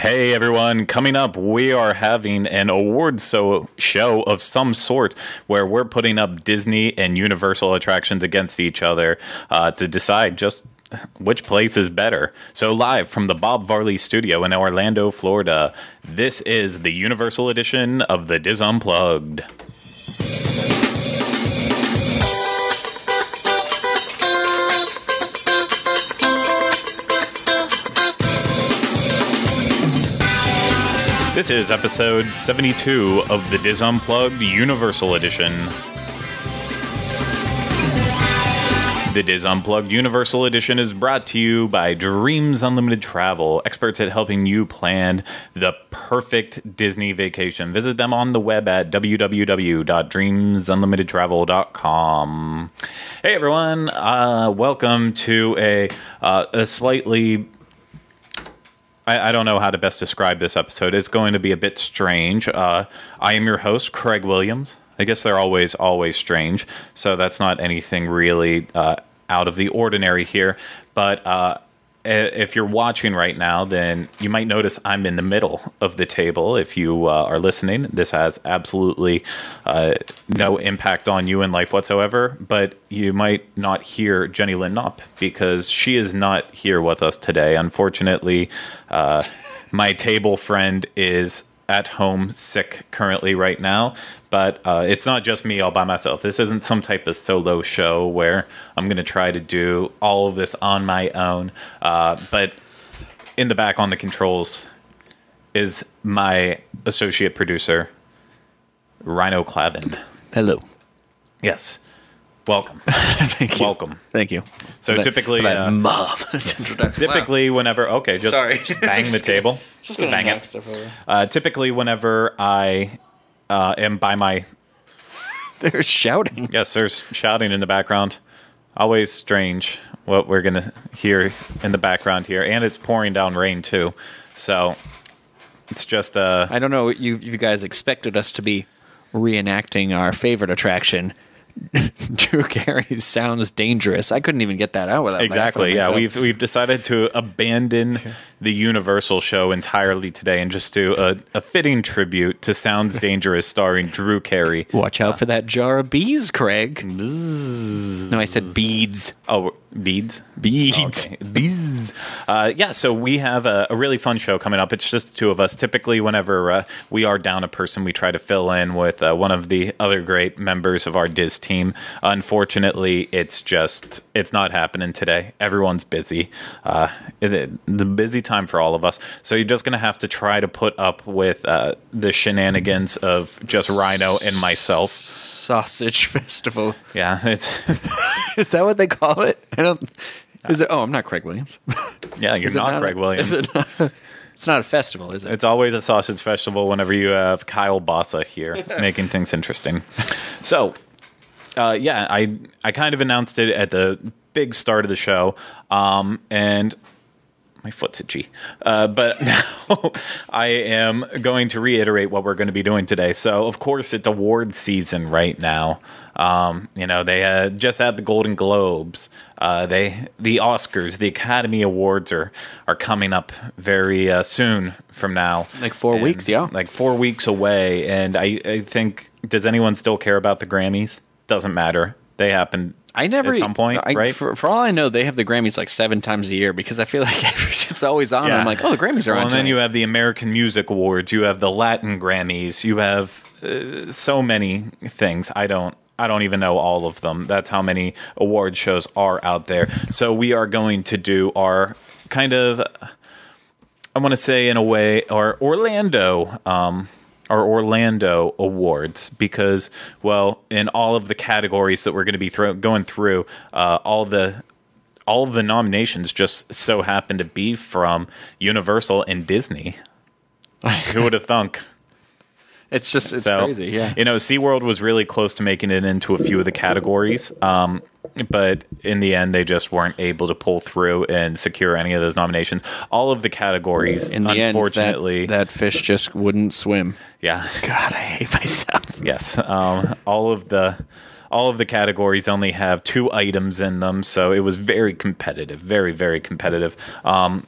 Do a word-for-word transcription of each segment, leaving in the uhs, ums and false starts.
Hey everyone, coming up we are having an awards so show of some sort where we're putting up Disney and Universal attractions against each other uh, to decide just which place is better. So live from the Bob Varley studio in Orlando, Florida, this is the Universal edition of the Dis Unplugged. This is episode seventy-two of the Dis Unplugged Universal Edition. The Dis Unplugged Universal Edition is brought to you by Dreams Unlimited Travel, experts at helping you plan the perfect Disney vacation. Visit them on the web at w w w dot dreams unlimited travel dot com. Hey everyone, uh, welcome to a, uh, a slightly... I, I don't know how to best describe this episode. It's going to be a bit strange. Uh, I am your host, Craig Williams. I guess they're always, always strange. So that's not anything really uh, out of the ordinary here. But uh, if you're watching right now, then you might notice I'm in the middle of the table. If you uh, are listening, this has absolutely uh, no impact on you in life whatsoever. But you might not hear Jenny Lynn Knopp because she is not here with us today. Unfortunately, uh, my table friend is at home sick currently right now. But uh, it's not just me all by myself. This isn't some type of solo show where I'm going to try to do all of this on my own. Uh, but in the back on the controls is my associate producer, Rhino Clavin. Hello. Yes. Welcome. Thank you. Welcome. Thank you. So that, typically, that uh, marvelous introduction. Typically, wow. whenever okay, just, Sorry. just bang just the gonna, table. Just gonna bang it. Uh, typically, whenever I uh, am by my, there's shouting. Yes, there's shouting in the background. Always strange what we're gonna hear in the background here, and it's pouring down rain too. So it's just uh, I don't know. You you guys expected us to be reenacting our favorite attraction. Drew Carey sounds dangerous. I couldn't even get that out without exactly. Yeah, we've we've decided to abandon sure. the Universal show entirely today and just do a, a fitting tribute to Sounds Dangerous starring Drew Carey. Watch out uh, for that jar of bees, Craig. Bzzz. No, I said beads. Oh, beads, beads, oh, okay. bees. Uh, yeah. So we have a, a really fun show coming up. It's just the two of us. Typically, whenever uh, we are down a person, we try to fill in with uh, one of the other great members of our Disney team. Unfortunately, it's just it's not happening today. Everyone's busy. Uh it, the busy time for all of us. So you're just gonna have to try to put up with uh the shenanigans of just Rhino and myself. Sausage festival. Yeah, it's is that what they call it? I don't is it oh I'm not Craig Williams. Yeah, you're not, not Craig a, Williams. Is it not a, It's not a festival, is it? It's always a sausage festival whenever you have Kyle Bossa here making things interesting. So Uh, yeah, I I kind of announced it at the big start of the show, um, and my foot's itchy. Uh, but now I am going to reiterate what we're going to be doing today. So, of course, it's award season right now. Um, you know, they uh, just had the Golden Globes. Uh, they the Oscars, the Academy Awards are are coming up very uh, soon from now. Like four and, weeks, yeah. Like four weeks away. And I, I think, does anyone still care about the Grammys? Doesn't matter. They happen I never, at some point, I, right? For, for all I know, they have the Grammys like seven times a year because I feel like it's always on. Yeah. I'm like, oh, the Grammys are well, on. And tonight. Then you have the American Music Awards. You have the Latin Grammys. You have uh, so many things. I don't. I don't even know all of them. That's how many award shows are out there. So we are going to do our kind of, I want to say in a way, our Orlando. Um, Our Orlando Awards, because, well, in all of the categories that we're going to be throw- going through, uh, all the all of the nominations just so happen to be from Universal and Disney. Who would have thunk? It's just it's so, crazy, yeah. You know, SeaWorld was really close to making it into a few of the categories, um, but in the end, they just weren't able to pull through and secure any of those nominations. All of the categories, in the unfortunately, end, that, that fish just wouldn't swim. Yeah, God, I hate myself. Yes, um, all of the all of the categories only have two items in them, so it was very competitive, very very competitive. Um,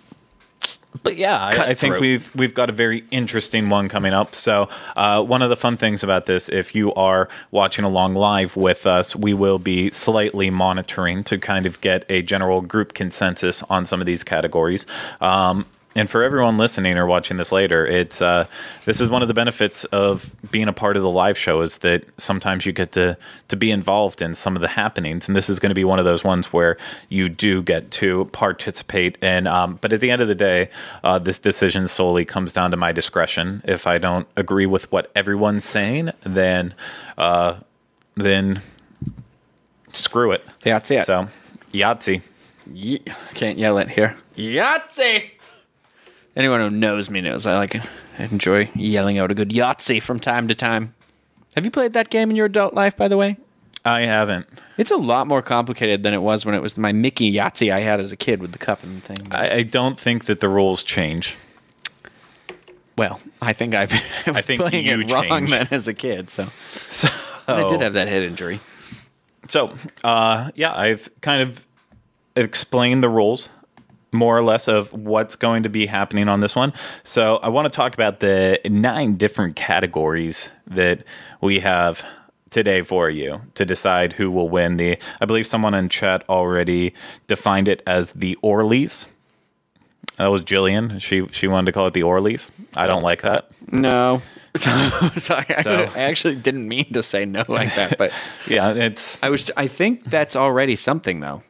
But yeah, I, I think we've we've got a very interesting one coming up. So uh, one of the fun things about this, if you are watching along live with us, we will be slightly monitoring to kind of get a general group consensus on some of these categories. Um, and for everyone listening or watching this later, it's uh, this is one of the benefits of being a part of the live show, is that sometimes you get to to be involved in some of the happenings. And this is going to be one of those ones where you do get to participate. And um, but at the end of the day, uh, this decision solely comes down to my discretion. If I don't agree with what everyone's saying, then uh, then screw it. That's it. So Yahtzee. Ye- can't yell it here. Yahtzee. Anyone who knows me knows I like I enjoy yelling out a good Yahtzee from time to time. Have you played that game in your adult life, by the way? I haven't. It's a lot more complicated than it was when it was my Mickey Yahtzee I had as a kid with the cup and thing. I, I don't think that the rules change. Well, I think I've, I was I think playing it wrong change. Then as a kid, so, so I did have that head injury. So, uh, yeah, I've kind of explained the rules, more or less, of what's going to be happening on this one. So I want to talk about the nine different categories that we have today for you to decide who will win. The I believe someone in chat already defined it as the Orleys. That was Jillian. She she wanted to call it the Orleys. I don't like that. No. So, sorry, so. I, I actually didn't mean to say no like that, but yeah, it's. I was. I think that's already something, though.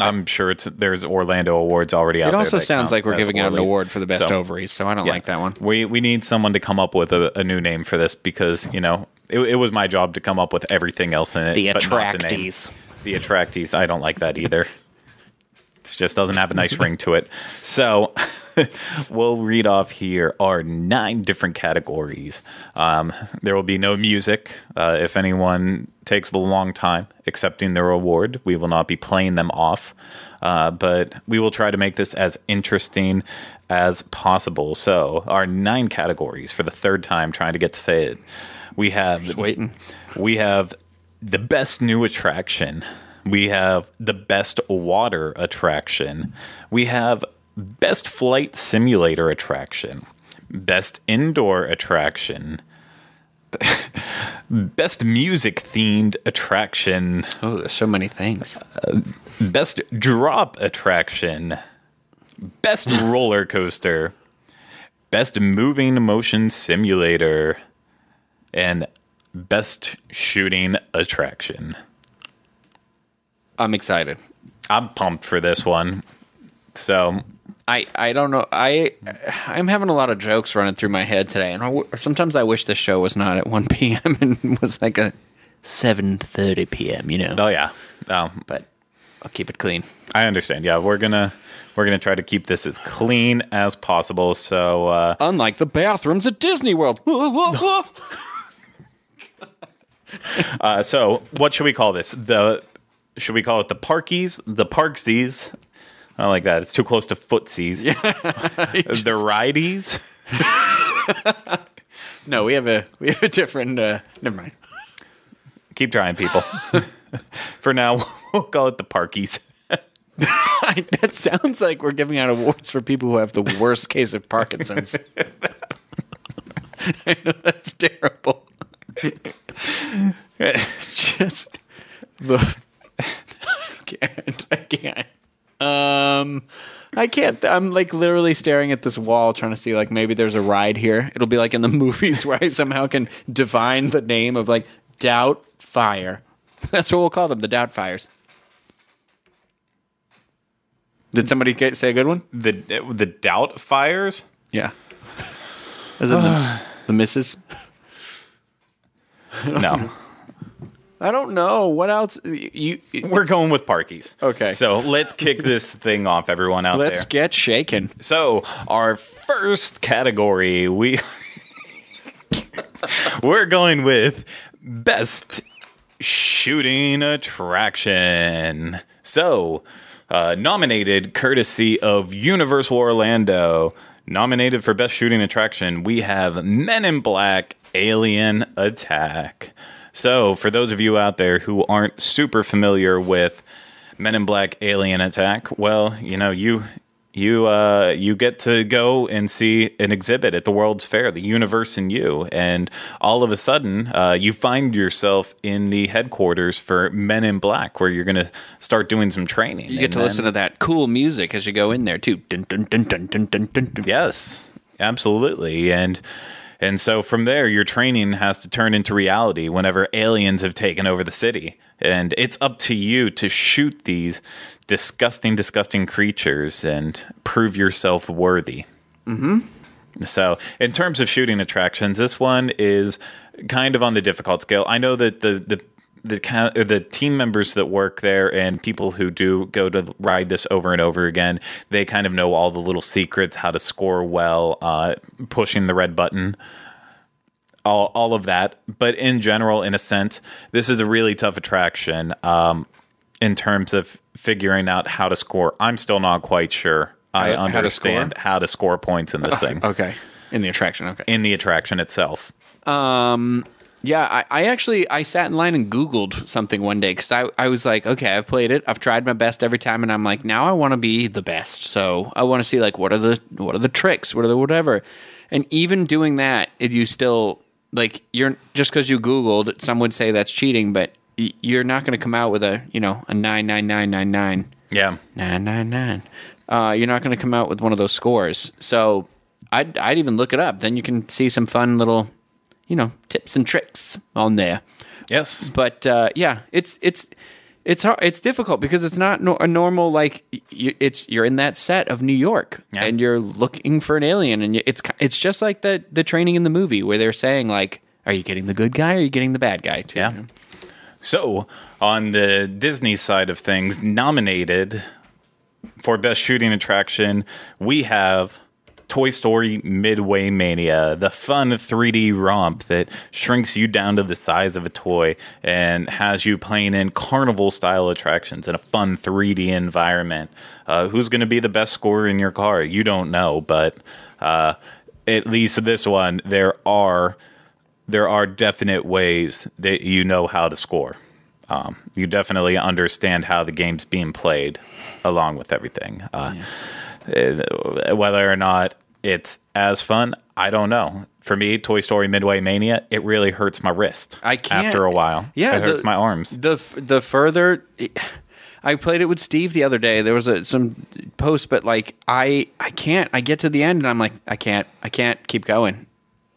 I'm sure it's there's Orlando awards already out there. It also there sounds like we're giving Orleys out an award for the best so, ovaries, so I don't yeah. like that one. We we need someone to come up with a, a new name for this, because, you know, it, it was my job to come up with everything else in it. The attractees. But the, the attractees. I don't like that either. It just doesn't have a nice ring to it. So we'll read off here our nine different categories. Um, there will be no music. Uh, if anyone takes a long time accepting their award, we will not be playing them off, uh, but we will try to make this as interesting as possible. So our nine categories, for the third time trying to get to say it, we have Just waiting. we have the best new attraction, we have the best water attraction, we have best flight simulator attraction, best indoor attraction, best music themed attraction. Oh, there's so many things. Uh, best drop attraction, best roller coaster, best moving motion simulator, and best shooting attraction. I'm excited. I'm pumped for this one. So I, I don't know. I, I'm having a lot of jokes running through my head today. And I w- sometimes I wish this show was not at one p.m. and was like a seven thirty p.m., you know? Oh, yeah. Um, but I'll keep it clean. I understand. Yeah, we're going to we're gonna try to keep this as clean as possible. So uh, unlike the bathrooms at Disney World. uh, so what should we call this? The Should we call it the Parkies, the Parksies? I don't like that. It's too close to footsies. Yeah, just... The rideys. No, we have a we have a different. Uh, never mind. Keep trying, people. For now, we'll call it the Parkies. That sounds like we're giving out awards for people who have the worst case of Parkinson's. I know, that's terrible. Just the. I can't. I can't. Um, I can't. I'm like literally staring at this wall, trying to see like maybe there's a ride here. It'll be like in the movies where I somehow can divine the name of like Doubtfire. That's what we'll call them, the Doubtfires. Did somebody get, say a good one? The the Doubtfires. Yeah. Is it the, the missus? No. I don't know. What else? You, you, We're going with Parkies. Okay. So let's kick this thing off, everyone out let's there. Let's get shaken. So our first category, we we're going with best shooting attraction. So uh, nominated courtesy of Universal Orlando, nominated for best shooting attraction, we have Men in Black Alien Attack. So, for those of you out there who aren't super familiar with Men in Black Alien Attack, well, you know, you you uh, you get to go and see an exhibit at the World's Fair, The Universe in You, and all of a sudden uh, you find yourself in the headquarters for Men in Black, where you're going to start doing some training. You get and to then... listen to that cool music as you go in there, too. Dun, dun, dun, dun, dun, dun, dun, dun. Yes, absolutely, and... And so from there, your training has to turn into reality whenever aliens have taken over the city. And it's up to you to shoot these disgusting, disgusting creatures and prove yourself worthy. Mm-hmm. So in terms of shooting attractions, this one is kind of on the difficult scale. I know that the... the The the team members that work there and people who do go to ride this over and over again, they kind of know all the little secrets, how to score well, uh, pushing the red button, all all of that. But in general, in a sense, this is a really tough attraction um, in terms of figuring out how to score. I'm still not quite sure I how, understand how to, how to score points in this thing. Okay. In the attraction. Okay. In the attraction itself. Um... Yeah, I, I actually, I sat in line and Googled something one day because I, I was like, okay, I've played it. I've tried my best every time. And I'm like, now I want to be the best. So I want to see like, what are the, what are the tricks? What are the whatever? And even doing that, if you still, like, you're just because you Googled, some would say that's cheating, but you're not going to come out with a, you know, a nine nine nine nine nine. Yeah. nine nine nine. Uh, you're not going to come out with one of those scores. So I'd, I'd even look it up. Then you can see some fun little... you know, tips and tricks on there. Yes. But, uh, yeah, it's, it's, it's hard. It's difficult because it's not no, a normal, like you, it's, you're in that set of New York yeah. and you're looking for an alien and you, it's, it's just like the, the training in the movie where they're saying like, are you getting the good guy? Or are you getting the bad guy? Too? Yeah. So on the Disney side of things, nominated for best shooting attraction, we have Toy Story Midway Mania, the fun three D romp that shrinks you down to the size of a toy and has you playing in carnival-style attractions in a fun three D environment. Uh, who's going to be the best scorer in your car? You don't know, but uh, at least this one, there are there are definite ways that you know how to score. Um, you definitely understand how the game's being played along with everything. Uh, yeah. Whether or not it's as fun, I don't know. For me, Toy Story Midway Mania, it really hurts my wrist. I can't. After a while. Yeah. It the, hurts my arms. The the further... I played it with Steve the other day. There was a, some post, but like, I, I can't. I get to the end, and I'm like, I can't. I can't keep going.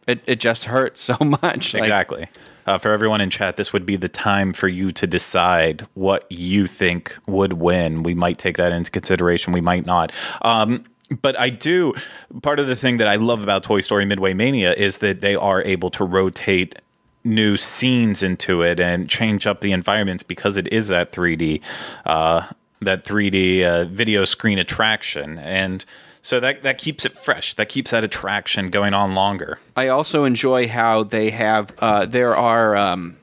It it just hurts so much. Exactly. Like, Uh, for everyone in chat, this would be the time for you to decide what you think would win. We might take that into consideration. We might not. Um, but I do. Part of the thing that I love about Toy Story Midway Mania is that they are able to rotate new scenes into it and change up the environments because it is that three D, uh, that three D uh, video screen attraction. And so that, that keeps it fresh. That keeps that attraction going on longer. I also enjoy how they have, uh, there are um,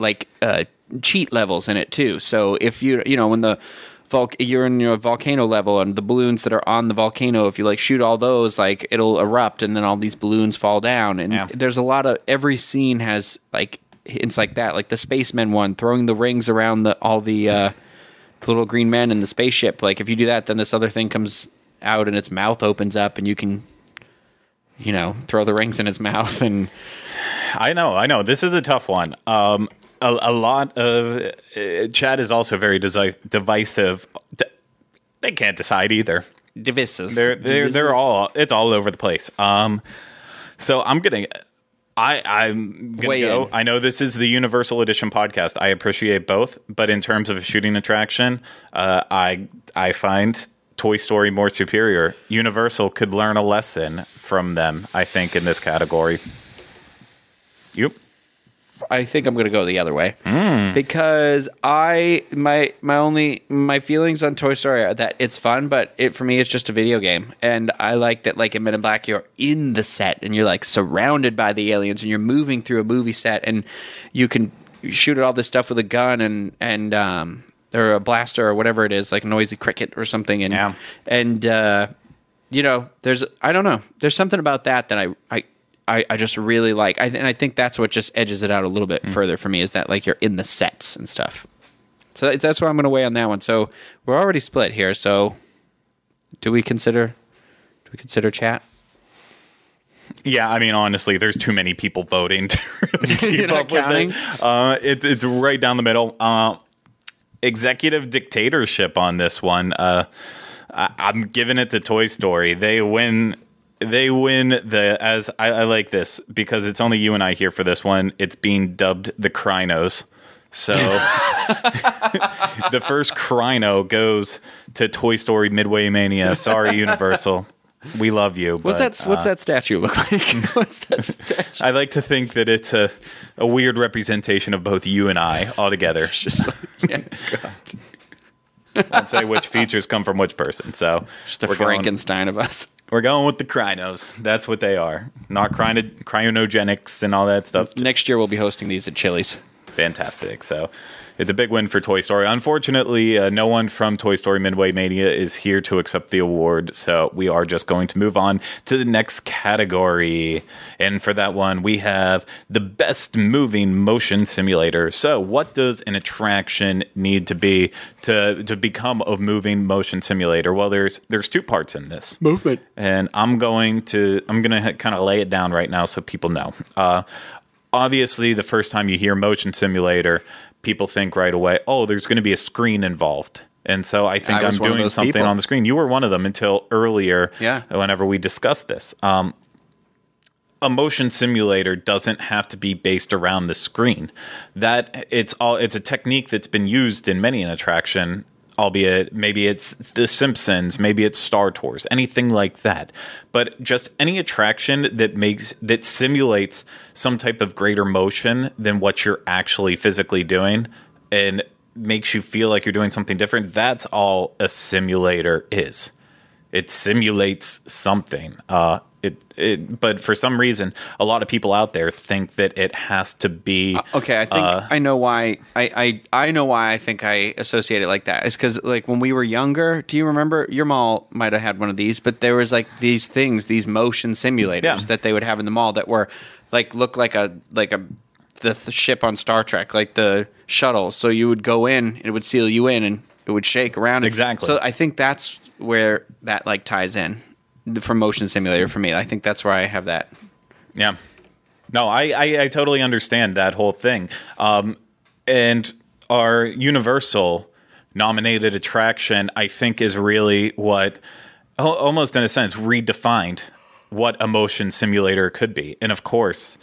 like uh, cheat levels in it too. So if you, you know, when the vul- you're in your volcano level and the balloons that are on the volcano, if you like shoot all those, like it'll erupt and then all these balloons fall down. And yeah. there's a lot of, every scene has like hints like that, like the spacemen one, throwing the rings around the all the uh, little green men in the spaceship. Like if you do that, then this other thing comes out and its mouth opens up and you can, you know, throw the rings in its mouth. And I know, I know this is a tough one. Um, a, a lot of uh, chat is also very desi- divisive. D- they can't decide either. Divisive. They're, they're, they're all, it's all over the place. Um, so I'm going to, I, I'm going to go. In. I know this is the Universal Edition podcast. I appreciate both, but in terms of a shooting attraction, uh, I, I find Toy Story more superior. Universal could learn a lesson from them, I think, in this category. Yep. I think I'm going to go the other way mm. because I my my only my feelings on Toy Story are that it's fun, but it for me it's just a video game, and I like that. Like in Men in Black, you're in the set and you're like surrounded by the aliens, and you're moving through a movie set, and you can shoot at all this stuff with a gun and and um. or a blaster or whatever it is, like noisy cricket or something. And, yeah. and uh, you know, there's, I don't know, there's something about that that I I, I, I just really like. I, and I think that's what just edges it out a little bit mm. further for me is that, like, you're in the sets and stuff. So that's why I'm going to weigh on that one. So we're already split here. So Do we consider do we consider chat? Yeah, I mean, honestly, there's too many people voting to really keep up counting? with it. Uh, it. It's right down the middle. Uh, executive dictatorship on this one. Uh, I, I'm giving it to Toy Story. They win. They win the as I, I like this because it's only you and I here for this one. It's being dubbed the Crynos. So the first Cryno goes to Toy Story Midway Mania. Sorry, Universal. We love you. But, what's that? What's uh, that statue look like? What's that statue? I like to think that it's a, a weird representation of both you and I all together. Just like, yeah, I'd say which features come from which person. So just the Frankenstein going, of us. We're going with the Crynos. That's what they are. Not cryo- cryogenics and all that stuff. Just next year we'll be hosting these at Chili's. Fantastic. So it's a big win for Toy Story. Unfortunately, uh, no one from Toy Story Midway Mania is here to accept the award, so we are just going to move on to the next category. And for that one, we have the best moving motion simulator. So what does an attraction need to be to to become a moving motion simulator? Well, there's there's two parts in this. Movement. And I'm going to I'm going to kind of lay it down right now so people know. Uh Obviously, the first time you hear motion simulator, people think right away, oh, there's going to be a screen involved. And so I think I I'm doing something people. on the screen. You were one of them until earlier, yeah. whenever we discussed this. Um, a motion simulator doesn't have to be based around the screen. That it's all it's a technique that's been used in many an attraction, albeit maybe it's The Simpsons, maybe it's Star Tours, anything like that. But just any attraction that makes that simulates some type of greater motion than what you're actually physically doing and makes you feel like you're doing something different, that's all a simulator is. It simulates something. Uh, It, it, but for some reason, a lot of people out there think that it has to be. Uh, okay, I think uh, I know why. I, I I know why I think I associate it like that. It's because like when we were younger, do you remember? Your mall might have had one of these, but there was like these things, these motion simulators yeah. that they would have in the mall that were like look like a like a the th- ship on Star Trek, like the shuttle. So you would go in, it would seal you in, and it would shake around. Exactly. So I think that's where that like ties in. For motion simulator for me. I think that's where I have that. Yeah. No, I, I, I totally understand that whole thing. Um, and our Universal nominated attraction, I think, is really what, almost in a sense, redefined what a motion simulator could be. And of course,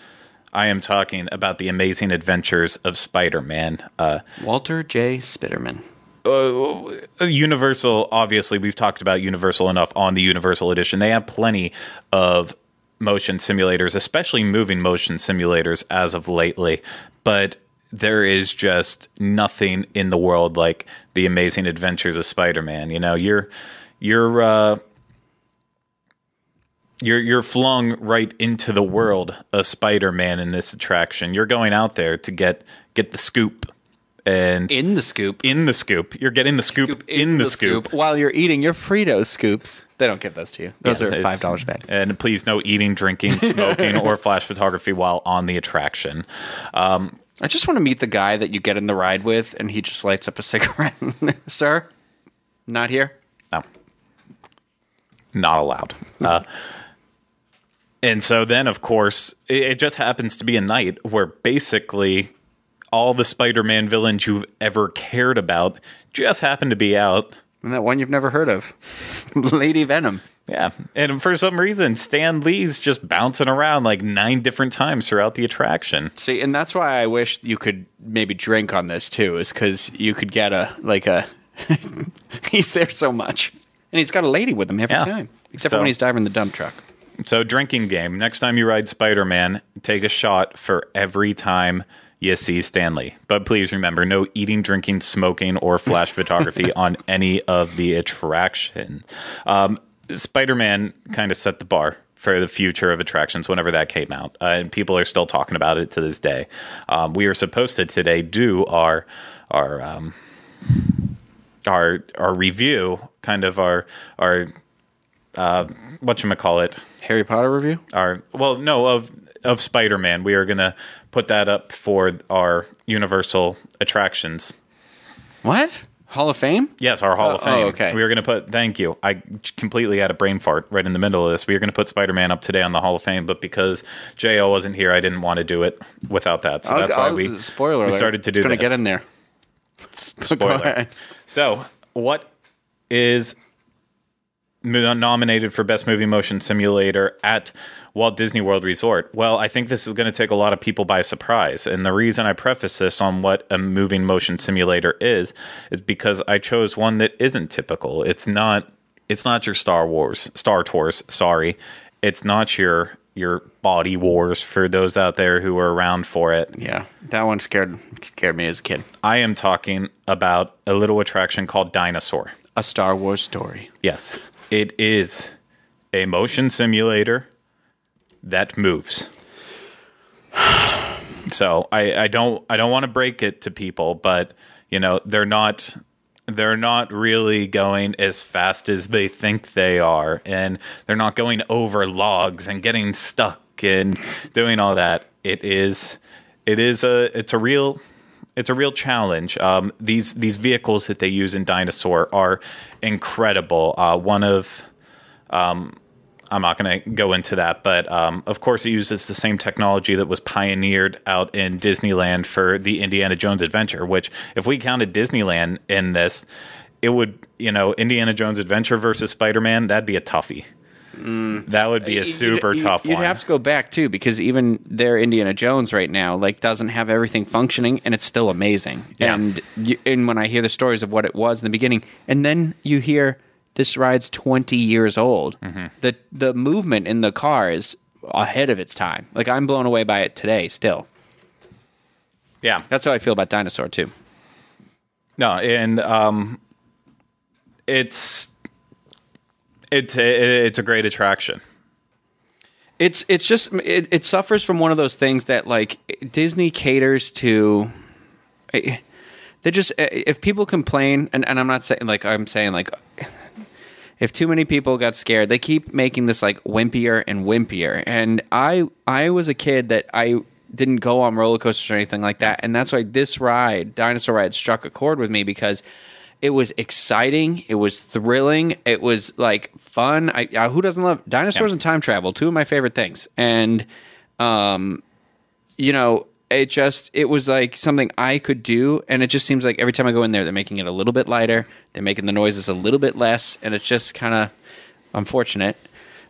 I am talking about the Amazing Adventures of Spider-Man. Uh, Walter J. Spiderman. Uh, Universal, obviously, we've talked about Universal enough on the Universal Edition. They have plenty of motion simulators, especially moving motion simulators as of lately. But there is just nothing in the world like the Amazing Adventures of Spider-Man. You know, you're you're uh, you're you're flung right into the world of Spider-Man in this attraction. You're going out there to get get the scoop. And in the scoop. In the scoop. You're getting the scoop, scoop in, in the, the scoop. scoop. While you're eating your Frito scoops. They don't give those to you. Those yeah, are five dollars back. And please, no eating, drinking, smoking, or flash photography while on the attraction. Um, I just want to meet the guy that you get in the ride with, and he just lights up a cigarette. Sir? Not here? No. Not allowed. Uh, and so then, of course, it, it just happens to be a night where basically all the Spider-Man villains you've ever cared about just happen to be out. And that one you've never heard of. Lady Venom. Yeah. And for some reason, Stan Lee's just bouncing around like nine different times throughout the attraction. See, and that's why I wish you could maybe drink on this too, is because you could get a, like a, he's there so much. And he's got a lady with him every yeah. time. Except so, when he's diving the dump truck. So drinking game. Next time you ride Spider-Man, take a shot for every time you see Stan Lee. But please remember, no eating, drinking, smoking, or flash photography on any of the attraction. Um, Spider-Man kind of set the bar for the future of attractions whenever that came out. Uh, and people are still talking about it to this day. Um, we are supposed to today do our our um, our our review, kind of our our uh, whatchamacallit? Harry Potter review? Our well, no, of... of Spider-Man. We are going to put that up for our Universal attractions. What? Hall of Fame? Yes, our Hall oh, of Fame. Oh, okay. We were going to put, thank you. I completely had a brain fart right in the middle of this. We were going to put Spider-Man up today on the Hall of Fame, but because J O wasn't here, I didn't want to do it without that. So I'll, that's I'll, why we, spoiler we started to do this. It's going to get in there. Spoiler. So, what is nominated for Best Movie Motion Simulator at Walt Disney World Resort? Well, I think this is going to take a lot of people by surprise. And the reason I preface this on what a moving motion simulator is, is because I chose one that isn't typical. It's not, it's not your Star Wars, Star Tours, sorry. It's not your, your Body Wars for those out there who were around for it. Yeah, that one scared, scared me as a kid. I am talking about a little attraction called Dinosaur. A Star Wars story. Yes. It is a motion simulator that moves. So I, I don't I don't want to break it to people, but you know, they're not they're not really going as fast as they think they are, and they're not going over logs and getting stuck and doing all that. It is it is a it's a real It's a real challenge. Um, these these vehicles that they use in Dinosaur are incredible. Uh, one of, um, I'm not going to go into that, but um, of course it uses the same technology that was pioneered out in Disneyland for the Indiana Jones Adventure, which if we counted Disneyland in this, it would, you know, Indiana Jones Adventure versus Spider-Man, that'd be a toughie. Mm. That would be a super you'd, tough you'd one. You'd have to go back, too, because even their Indiana Jones right now like doesn't have everything functioning, and it's still amazing. Yeah. And, you, and when I hear the stories of what it was in the beginning, and then you hear this ride's twenty years old. Mm-hmm. The, the movement in the car is ahead of its time. Like, I'm blown away by it today still. Yeah. That's how I feel about Dinosaur, too. No, and um, it's... It's a, it's a great attraction. It's it's just it, it suffers from one of those things that like Disney caters to. They just if people complain, and, and I'm not saying like I'm saying like if too many people got scared, they keep making this like wimpier and wimpier. And I I was a kid that I didn't go on roller coasters or anything like that, and that's why this ride, Dinosaur Ride, struck a chord with me because. It was exciting. It was thrilling. It was like fun. I, I who doesn't love dinosaurs yeah. and time travel? Two of my favorite things. And, um, you know, it just it was like something I could do. And it just seems like every time I go in there, they're making it a little bit lighter. They're making the noises a little bit less, and it's just kind of unfortunate.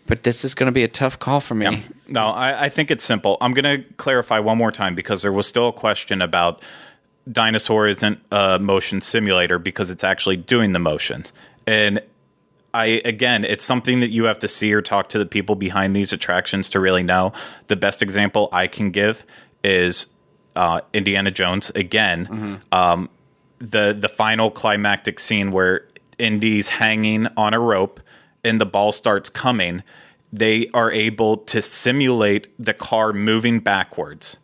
But this is going to be a tough call for me. Yeah. No, I, I think it's simple. I'm going to clarify one more time because there was still a question about. Dinosaur isn't a motion simulator because it's actually doing the motions. And I, again, it's something that you have to see or talk to the people behind these attractions to really know. The best example I can give is uh, Indiana Jones. Again, mm-hmm. um, the, the final climactic scene where Indy's hanging on a rope and the ball starts coming. They are able to simulate the car moving backwards.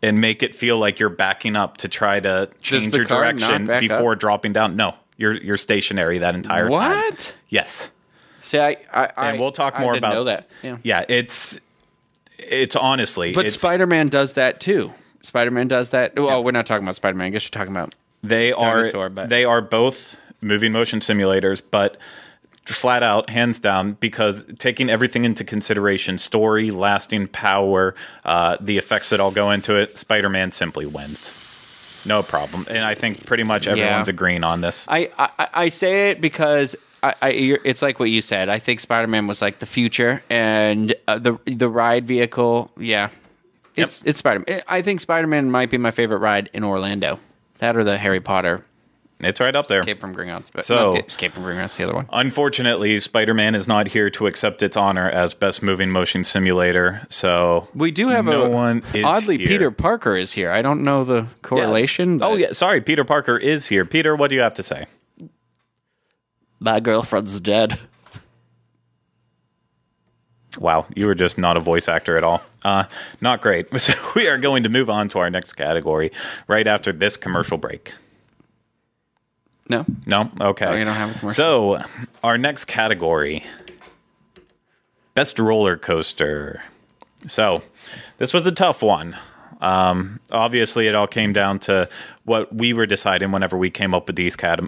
And make it feel like you're backing up to try to change your direction before up? dropping down. No, you're you're stationary that entire what? time. What? Yes. See, I, I and we'll talk I, more I didn't about know that. Yeah. yeah, it's it's honestly, but it's, Spider-Man does that too. Spider-Man does that. Well, yeah. We're not talking about Spider-Man. I guess you're talking about they Dinosaur, are but. they are both moving motion simulators, but. Flat out, hands down, because taking everything into consideration, story, lasting power, uh, the effects that all go into it, Spider-Man simply wins. No problem. And I think pretty much everyone's yeah. agreeing on this. I, I, I say it because I, I, it's like what you said. I think Spider-Man was like the future, and uh, the the ride vehicle, yeah. It's, yep. it's Spider-Man. I think Spider-Man might be my favorite ride in Orlando. That or the Harry Potter. It's right up there. Escape from Gringotts. But so, no, Escape from Gringotts, the other one. Unfortunately, Spider-Man is not here to accept its honor as Best Moving Motion Simulator. So we do have no a, one is Oddly, here. Peter Parker is here. I don't know the correlation. Yeah. Oh, yeah. Sorry, Peter Parker is here. Peter, what do you have to say? My girlfriend's dead. Wow, you were just not a voice actor at all. Uh, not great. So we are going to move on to our next category right after this commercial break. No. No? Okay. Oh, you don't have a commercial. So, our next category, Best Roller Coaster. So, this was a tough one. Um, obviously, it all came down to what we were deciding whenever we came up with these cat-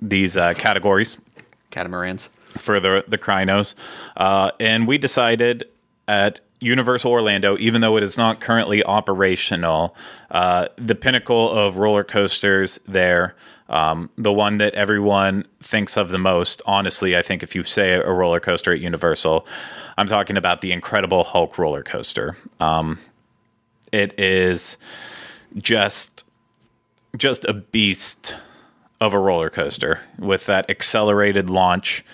these uh, categories. Catamarans. For the, the Crynos. Uh, and we decided at Universal Orlando, even though it is not currently operational, uh, the pinnacle of roller coasters there, um, the one that everyone thinks of the most, honestly, I think if you say a roller coaster at Universal, I'm talking about the Incredible Hulk roller coaster. Um, it is just just a beast of a roller coaster with that accelerated launch,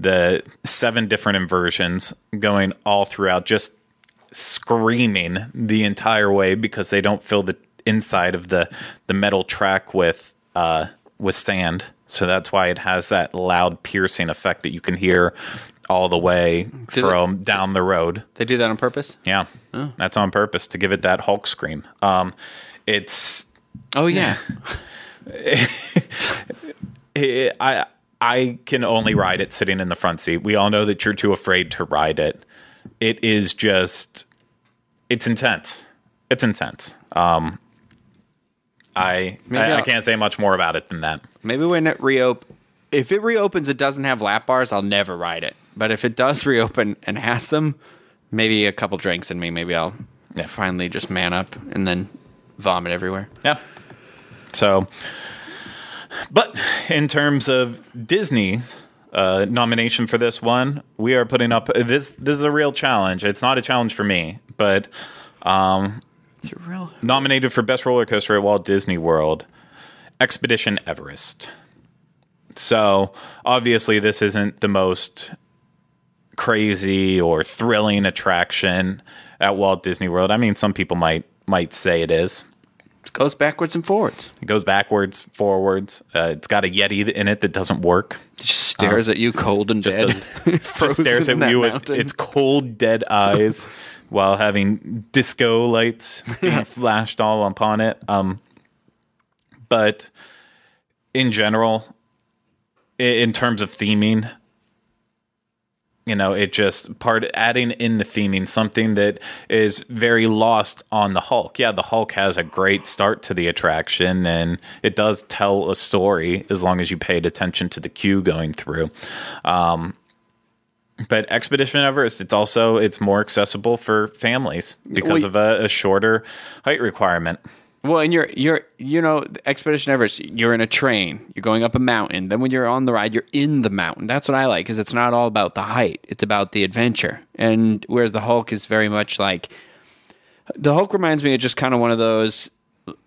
the seven different inversions going all throughout, just screaming the entire way because they don't fill the inside of the, the metal track with uh, with sand. So that's why it has that loud piercing effect that you can hear all the way do from they, down the road. They do that on purpose? Yeah. Oh. That's on purpose to give it that Hulk scream. Um, it's... Oh, yeah. it, I... I can only ride it sitting in the front seat. We all know that you're too afraid to ride it. It is just, it's intense. It's intense. Um, I, I, I can't say much more about it than that. Maybe when it reopens, if it reopens, it doesn't have lap bars, I'll never ride it. But if it does reopen and has them, maybe a couple drinks in me, maybe I'll yeah. finally just man up and then vomit everywhere. Yeah. So... But in terms of Disney's uh, nomination for this one, we are putting up this. This is a real challenge. It's not a challenge for me, but um, it's a real nominated for best roller coaster at Walt Disney World, Expedition Everest. So obviously, this isn't the most crazy or thrilling attraction at Walt Disney World. I mean, some people might might say it is. It goes backwards and forwards. It goes backwards, forwards. Uh, it's got a Yeti in it that doesn't work. It just stares um, at you cold and just dead. A, just stares at you mountain. with its cold, dead eyes while having disco lights being flashed all upon it. Um, but in general, in terms of theming, you know, it just part adding in the theming, something that is very lost on the Hulk. Yeah, the Hulk has a great start to the attraction, and it does tell a story as long as you paid attention to the queue going through. Um, but Expedition Everest, it's also it's more accessible for families because well, of a, a shorter height requirement. Well, and you're you're you know Expedition Everest. You're in a train. You're going up a mountain. Then when you're on the ride, you're in the mountain. That's what I like, because it's not all about the height. It's about the adventure. And whereas the Hulk is very much like the Hulk reminds me of just kind of one of those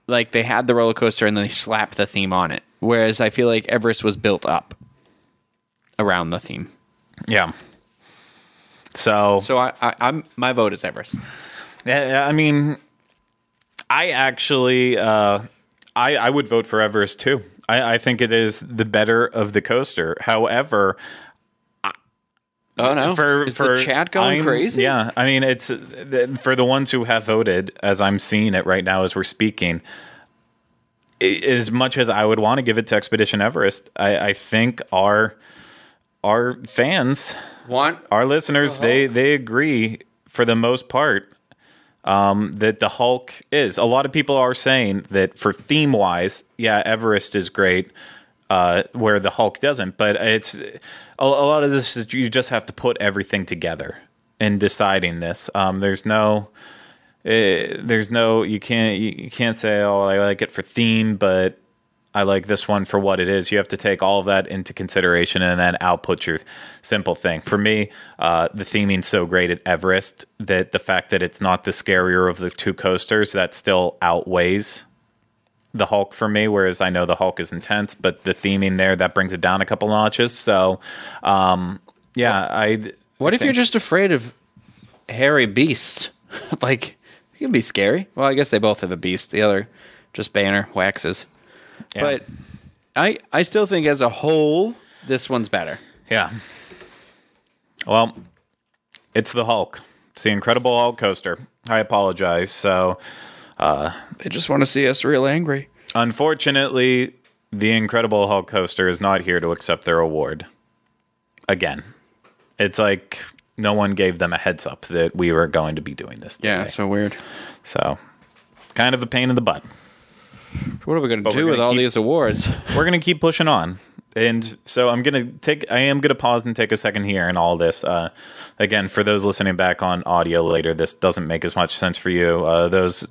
like they had the roller coaster and then they slapped the theme on it. Whereas I feel like Everest was built up around the theme. Yeah. So so I, I I'm my vote is Everest. Yeah, I mean. I actually, uh, I, I would vote for Everest, too. I, I think it is the better of the coaster. However, I, oh no, for, is for the chat going I'm, crazy? Yeah, I mean, it's for the ones who have voted, as I'm seeing it right now as we're speaking, it, as much as I would want to give it to Expedition Everest, I, I think our our fans, want our listeners, the they, they agree for the most part. Um, that the Hulk is. A lot of people are saying that for theme wise, yeah, Everest is great, uh, where the Hulk doesn't. But it's a, a lot of this is you just have to put everything together in deciding this. Um, there's no, uh, there's no you can't you, you can't say oh I like it for theme, but I like this one for what it is. You have to take all of that into consideration and then output your simple thing. For me, uh, the theming's so great at Everest that the fact that it's not the scarier of the two coasters, that still outweighs the Hulk for me, whereas I know the Hulk is intense, but the theming there, that brings it down a couple notches. So, um, yeah. What, I. What I if think. You're just afraid of hairy beasts? Like, it can be scary. Well, I guess they both have a beast. The other just Banner waxes. Yeah. But I I still think as a whole, this one's better. Yeah. Well, it's the Hulk. It's the Incredible Hulk coaster. I apologize. So uh, they just want to see us real angry. Unfortunately, the Incredible Hulk coaster is not here to accept their award. Again. It's like no one gave them a heads up that we were going to be doing this today. Yeah, it's so weird. So... kind of a pain in the butt. What are we going to do with all keep, these awards? We're going to keep pushing on. And so I'm going to take, I am going to pause and take a second here in all this. Uh, again, for those listening back on audio later, this doesn't make as much sense for you. Uh, those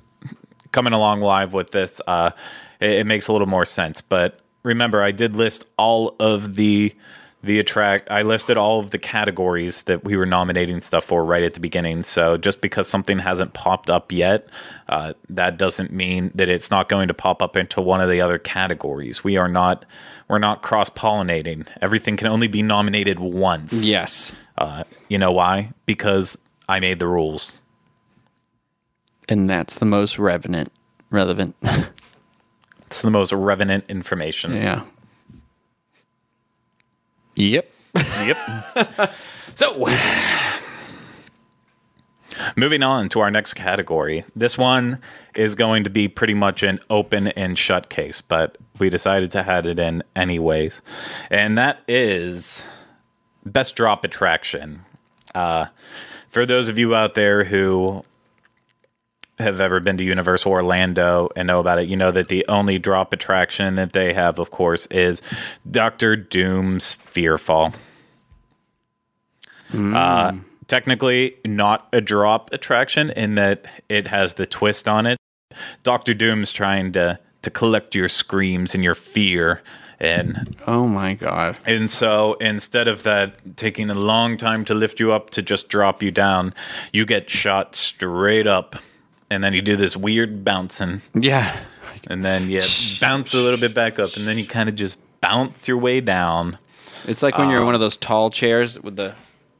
coming along live with this, uh, it, it makes a little more sense. But remember, I did list all of the, the attract, I listed all of the categories that we were nominating stuff for right at the beginning. So just because something hasn't popped up yet, uh, that doesn't mean that it's not going to pop up into one of the other categories. We are not, we're not cross-pollinating. Everything can only be nominated once. Yes. Uh, you know why? Because I made the rules. And that's the most relevant. Relevant. It's the most relevant information. Yeah. Yep. Yep. So, moving on to our next category. This one is going to be pretty much an open and shut case, but we decided to add it in anyways. And that is Best Drop Attraction. Uh, for those of you out there who have ever been to Universal Orlando and know about it, you know that the only drop attraction that they have, of course, is Doctor Doom's Fearfall. Mm. Uh, technically not a drop attraction in that it has the twist on it. Doctor Doom's trying to, to collect your screams and your fear. And oh my god. And so instead of that taking a long time to lift you up to just drop you down, you get shot straight up. And then you do this weird bouncing. Yeah. And then you bounce a little bit back up. And then you kind of just bounce your way down. It's like when um, you're in one of those tall chairs with the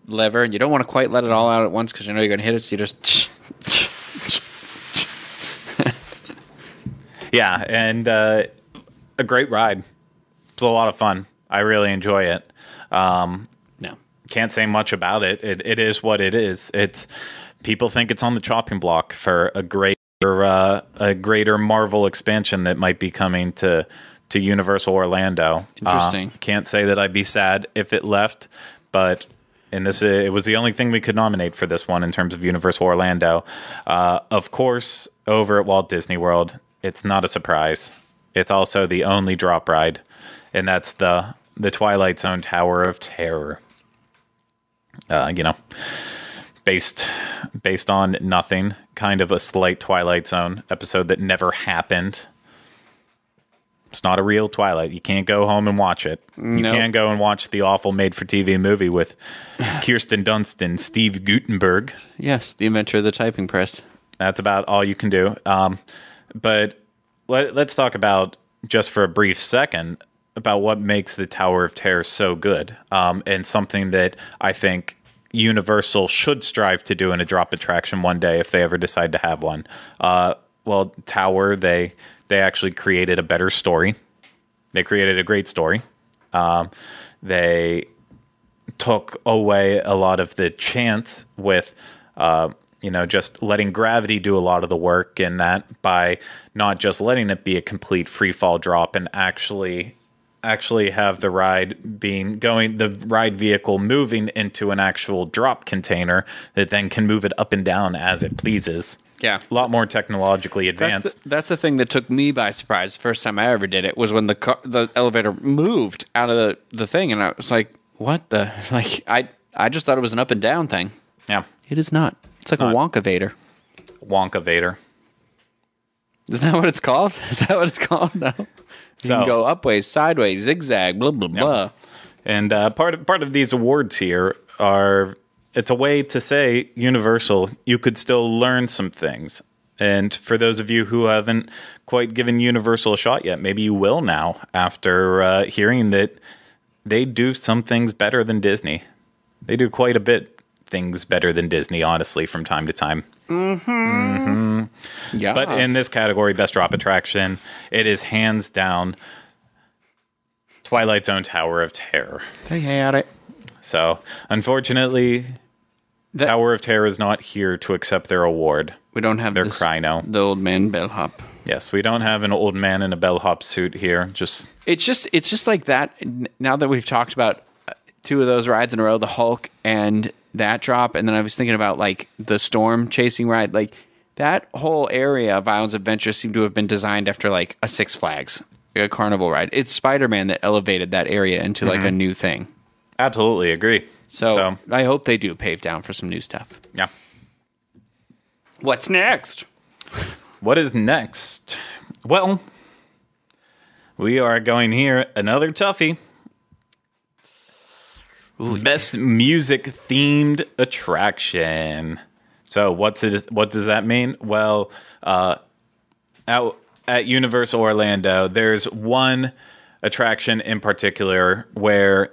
lever. And you don't want to quite let it all out at once because you know you're going to hit it. So you just... Yeah. And uh, a great ride. It's a lot of fun. I really enjoy it. Um, no. Can't say much about it. It, it is what it is. It's... People think it's on the chopping block for a greater uh, a greater Marvel expansion that might be coming to, to Universal Orlando. Interesting. Uh, can't say that I'd be sad if it left, but and this it was the only thing we could nominate for this one in terms of Universal Orlando. Uh, of course, over at Walt Disney World, it's not a surprise. It's also the only drop ride, and that's the the Twilight Zone Tower of Terror. Uh, you know. Based based on nothing, kind of a slight Twilight Zone episode that never happened. It's not a real Twilight. You can't go home and watch it. Nope. You can go and watch the awful made-for-T V movie with Kirsten Dunst and Steve Guttenberg. Yes, the inventor of the typing press. That's about all you can do. Um, but let, let's talk about, just for a brief second, about what makes the Tower of Terror so good, um, and something that I think... Universal should strive to do in a drop attraction one day if they ever decide to have one. Uh, well, Tower, they they actually created a better story. They created a great story. Um, they took away a lot of the chance with, uh, you know, just letting gravity do a lot of the work in that by not just letting it be a complete free fall drop and actually... actually have the ride being going the ride vehicle moving into an actual drop container that then can move it up and down as it pleases. Yeah, a lot more technologically advanced. That's the, that's the thing that took me by surprise. The first time I ever did it was when the car, the elevator moved out of the, the thing, and I was like, "What the?" Like I I just thought it was an up and down thing. Yeah, it is not. It's, it's like not. A Wonkavator. Wonkavator. Isn't that what it's called? Is that what it's called? No. You so, can go upways, sideways, zigzag, blah, blah, yeah. blah. And uh, part of, part of these awards here are, it's a way to say, Universal, you could still learn some things. And for those of you who haven't quite given Universal a shot yet, maybe you will now after uh, hearing that they do some things better than Disney. They do quite a bit things better than Disney, honestly, from time to time. Mm-hmm. Mm-hmm. Yes. But in this category, Best Drop Attraction, it is hands down Twilight Zone Tower of Terror. They had it. So, unfortunately, that, Tower of Terror is not here to accept their award. We don't have their this, Cryno. The old man bellhop. Yes, we don't have an old man in a bellhop suit here. Just it's just it's just like that. Now that we've talked about two of those rides in a row, the Hulk and that drop, and then I was thinking about like the storm chasing ride. Like that whole area of Islands of Adventure seemed to have been designed after like a Six Flags, a carnival ride. It's Spider-Man that elevated that area into mm-hmm. like a new thing. Absolutely agree. So, so I hope they do pave down for some new stuff. Yeah. What's next? What is next? Well, we are going here another toughie. Ooh, Best yeah. music themed attraction. So what's it, what does that mean? Well, uh, out at Universal Orlando, there's one attraction in particular where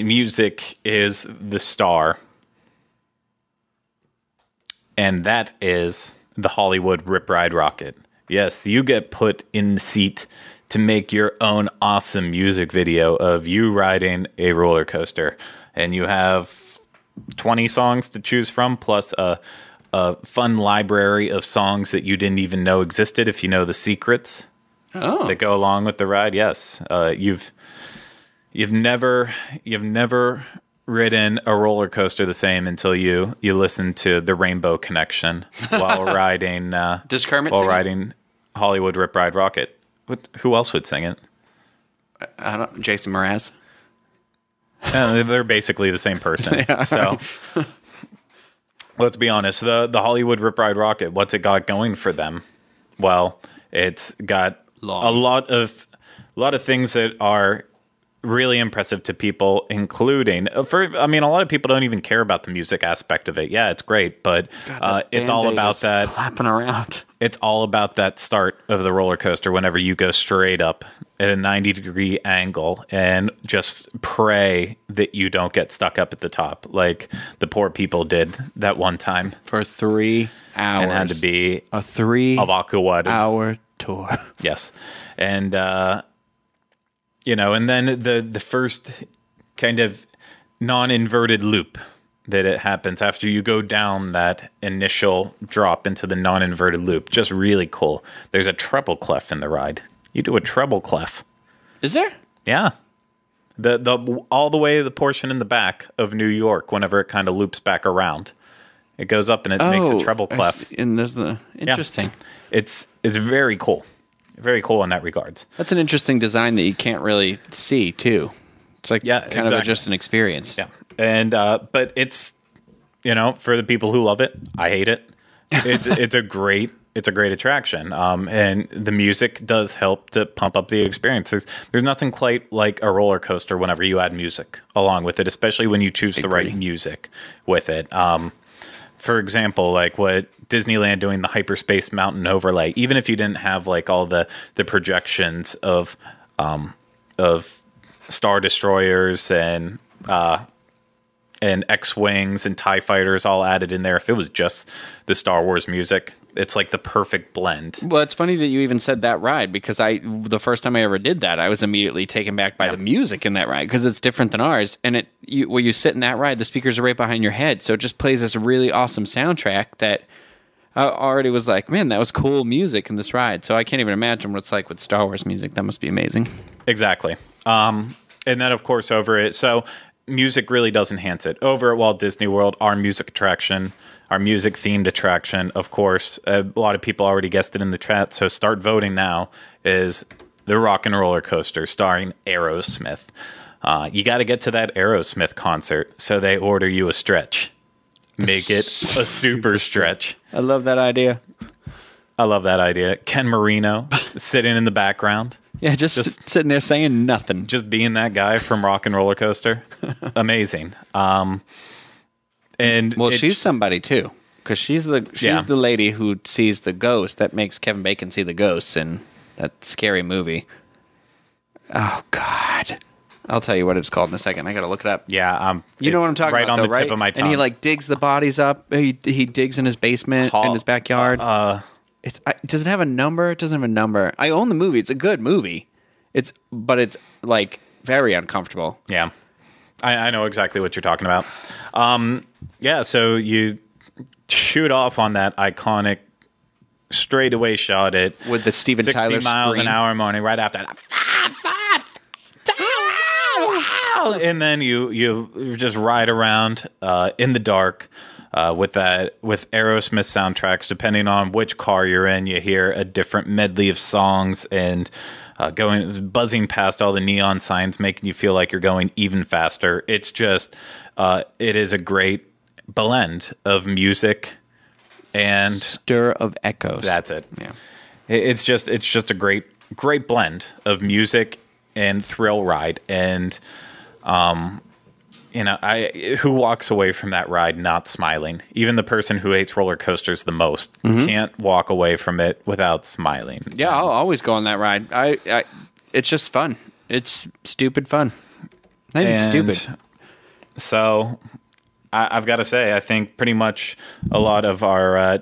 music is the star. And that is the Hollywood Rip Ride Rocket. Yes, you get put in the seat to make your own awesome music video of you riding a roller coaster. And you have twenty songs to choose from, plus a, a fun library of songs that you didn't even know existed if you know the secrets oh. that go along with the ride. Yes, uh, you've you've never you've never ridden a roller coaster the same until you you listen to the Rainbow Connection while riding uh, Does Kermit while sing riding it? Hollywood Rip Ride Rocket. What, who else would sing it? I don't. Jason Mraz. Yeah, they're basically the same person. Yeah, so right. Let's be honest. The the Hollywood Rip Ride Rocket. What's it got going for them? Well, it's got Long. a lot of a lot of things that are really impressive to people, including for. I mean, a lot of people don't even care about the music aspect of it. Yeah, it's great, but God, uh, it's all about that flapping around. It's all about that start of the roller coaster whenever you go straight up at a ninety degree angle and just pray that you don't get stuck up at the top like the poor people did that one time. For three hours. And had to be a three hour tour. Yes. And, uh, you know, and then the, the first kind of non-inverted loop that it happens after you go down that initial drop into the non-inverted loop. Just really cool. There's a treble clef in the ride. You do a treble clef. Is there? Yeah. The the all the way to the portion in the back of New York, whenever it kind of loops back around. It goes up and it oh, makes a treble clef. And there's the interesting. Yeah. It's it's very cool. Very cool in that regards. That's an interesting design that you can't really see too. It's like yeah, kind exactly. of just an experience. Yeah. And uh, but it's, you know, for the people who love it, I hate it. It's it's a great it's a great attraction. Um, and the music does help to pump up the experience. There's, there's nothing quite like a roller coaster whenever you add music along with it, especially when you choose the right music with it. Um, for example, like what Disneyland doing the Hyperspace Mountain overlay, even if you didn't have like all the the projections of um of Star Destroyers and uh and X-Wings and TIE Fighters all added in there. If it was just the Star Wars music, it's like the perfect blend. Well, it's funny that you even said that ride because I, the first time I ever did that, I was immediately taken back by yeah. the music in that ride because it's different than ours. And it, you, when you sit in that ride, the speakers are right behind your head. So it just plays this really awesome soundtrack that I already was like, man, that was cool music in this ride. So I can't even imagine what it's like with Star Wars music. That must be amazing. Exactly. Um, and then, of course, over it. So music really does enhance it. Over at Walt Disney World, our music attraction, our music-themed attraction, of course, a lot of people already guessed it in the chat, so start voting now, is the Rockin' Roller Coaster starring Aerosmith. Uh, you got to get to that Aerosmith concert, so they order you a stretch. Make it a super stretch. I love that idea. I love that idea. Ken Marino sitting in the background. Yeah, just, just sitting there saying nothing. Just being that guy from Rockin' Roller Coaster. Amazing. Um, and well, it, she's somebody too, because she's the she's yeah. the lady who sees the ghost that makes Kevin Bacon see the ghosts in that scary movie. Oh God, I'll tell you what it's called in a second. I got to look it up. Yeah, um, you know what I'm talking right about, right on though, the right? tip of my tongue. And he like digs the bodies up. He he digs in his basement Hall, in his backyard. Uh. uh It's I, does it have a number? It doesn't have a number. I own the movie. It's a good movie. It's but it's like very uncomfortable. Yeah, I, I know exactly what you're talking about. Um, yeah, so you shoot off on that iconic straightaway shot at with the Steven Tyler sixty miles scream. An hour morning right after that, and then you you just ride around uh, in the dark. uh, with that with Aerosmith soundtracks. Depending on which car you're in, you hear a different medley of songs and uh, going buzzing past all the neon signs, making you feel like you're going even faster. It's just uh, it is a great blend of music and stir of echoes. That's it. Yeah, it's just it's just a great great blend of music and thrill ride, and um you know I who walks away from that ride not smiling? Even the person who hates roller coasters the most mm-hmm. can't walk away from it without smiling. Yeah, I'll always go on that ride. I, I it's just fun. It's stupid fun. Not even stupid. So I, I've got to say, I think pretty much a lot of our uh,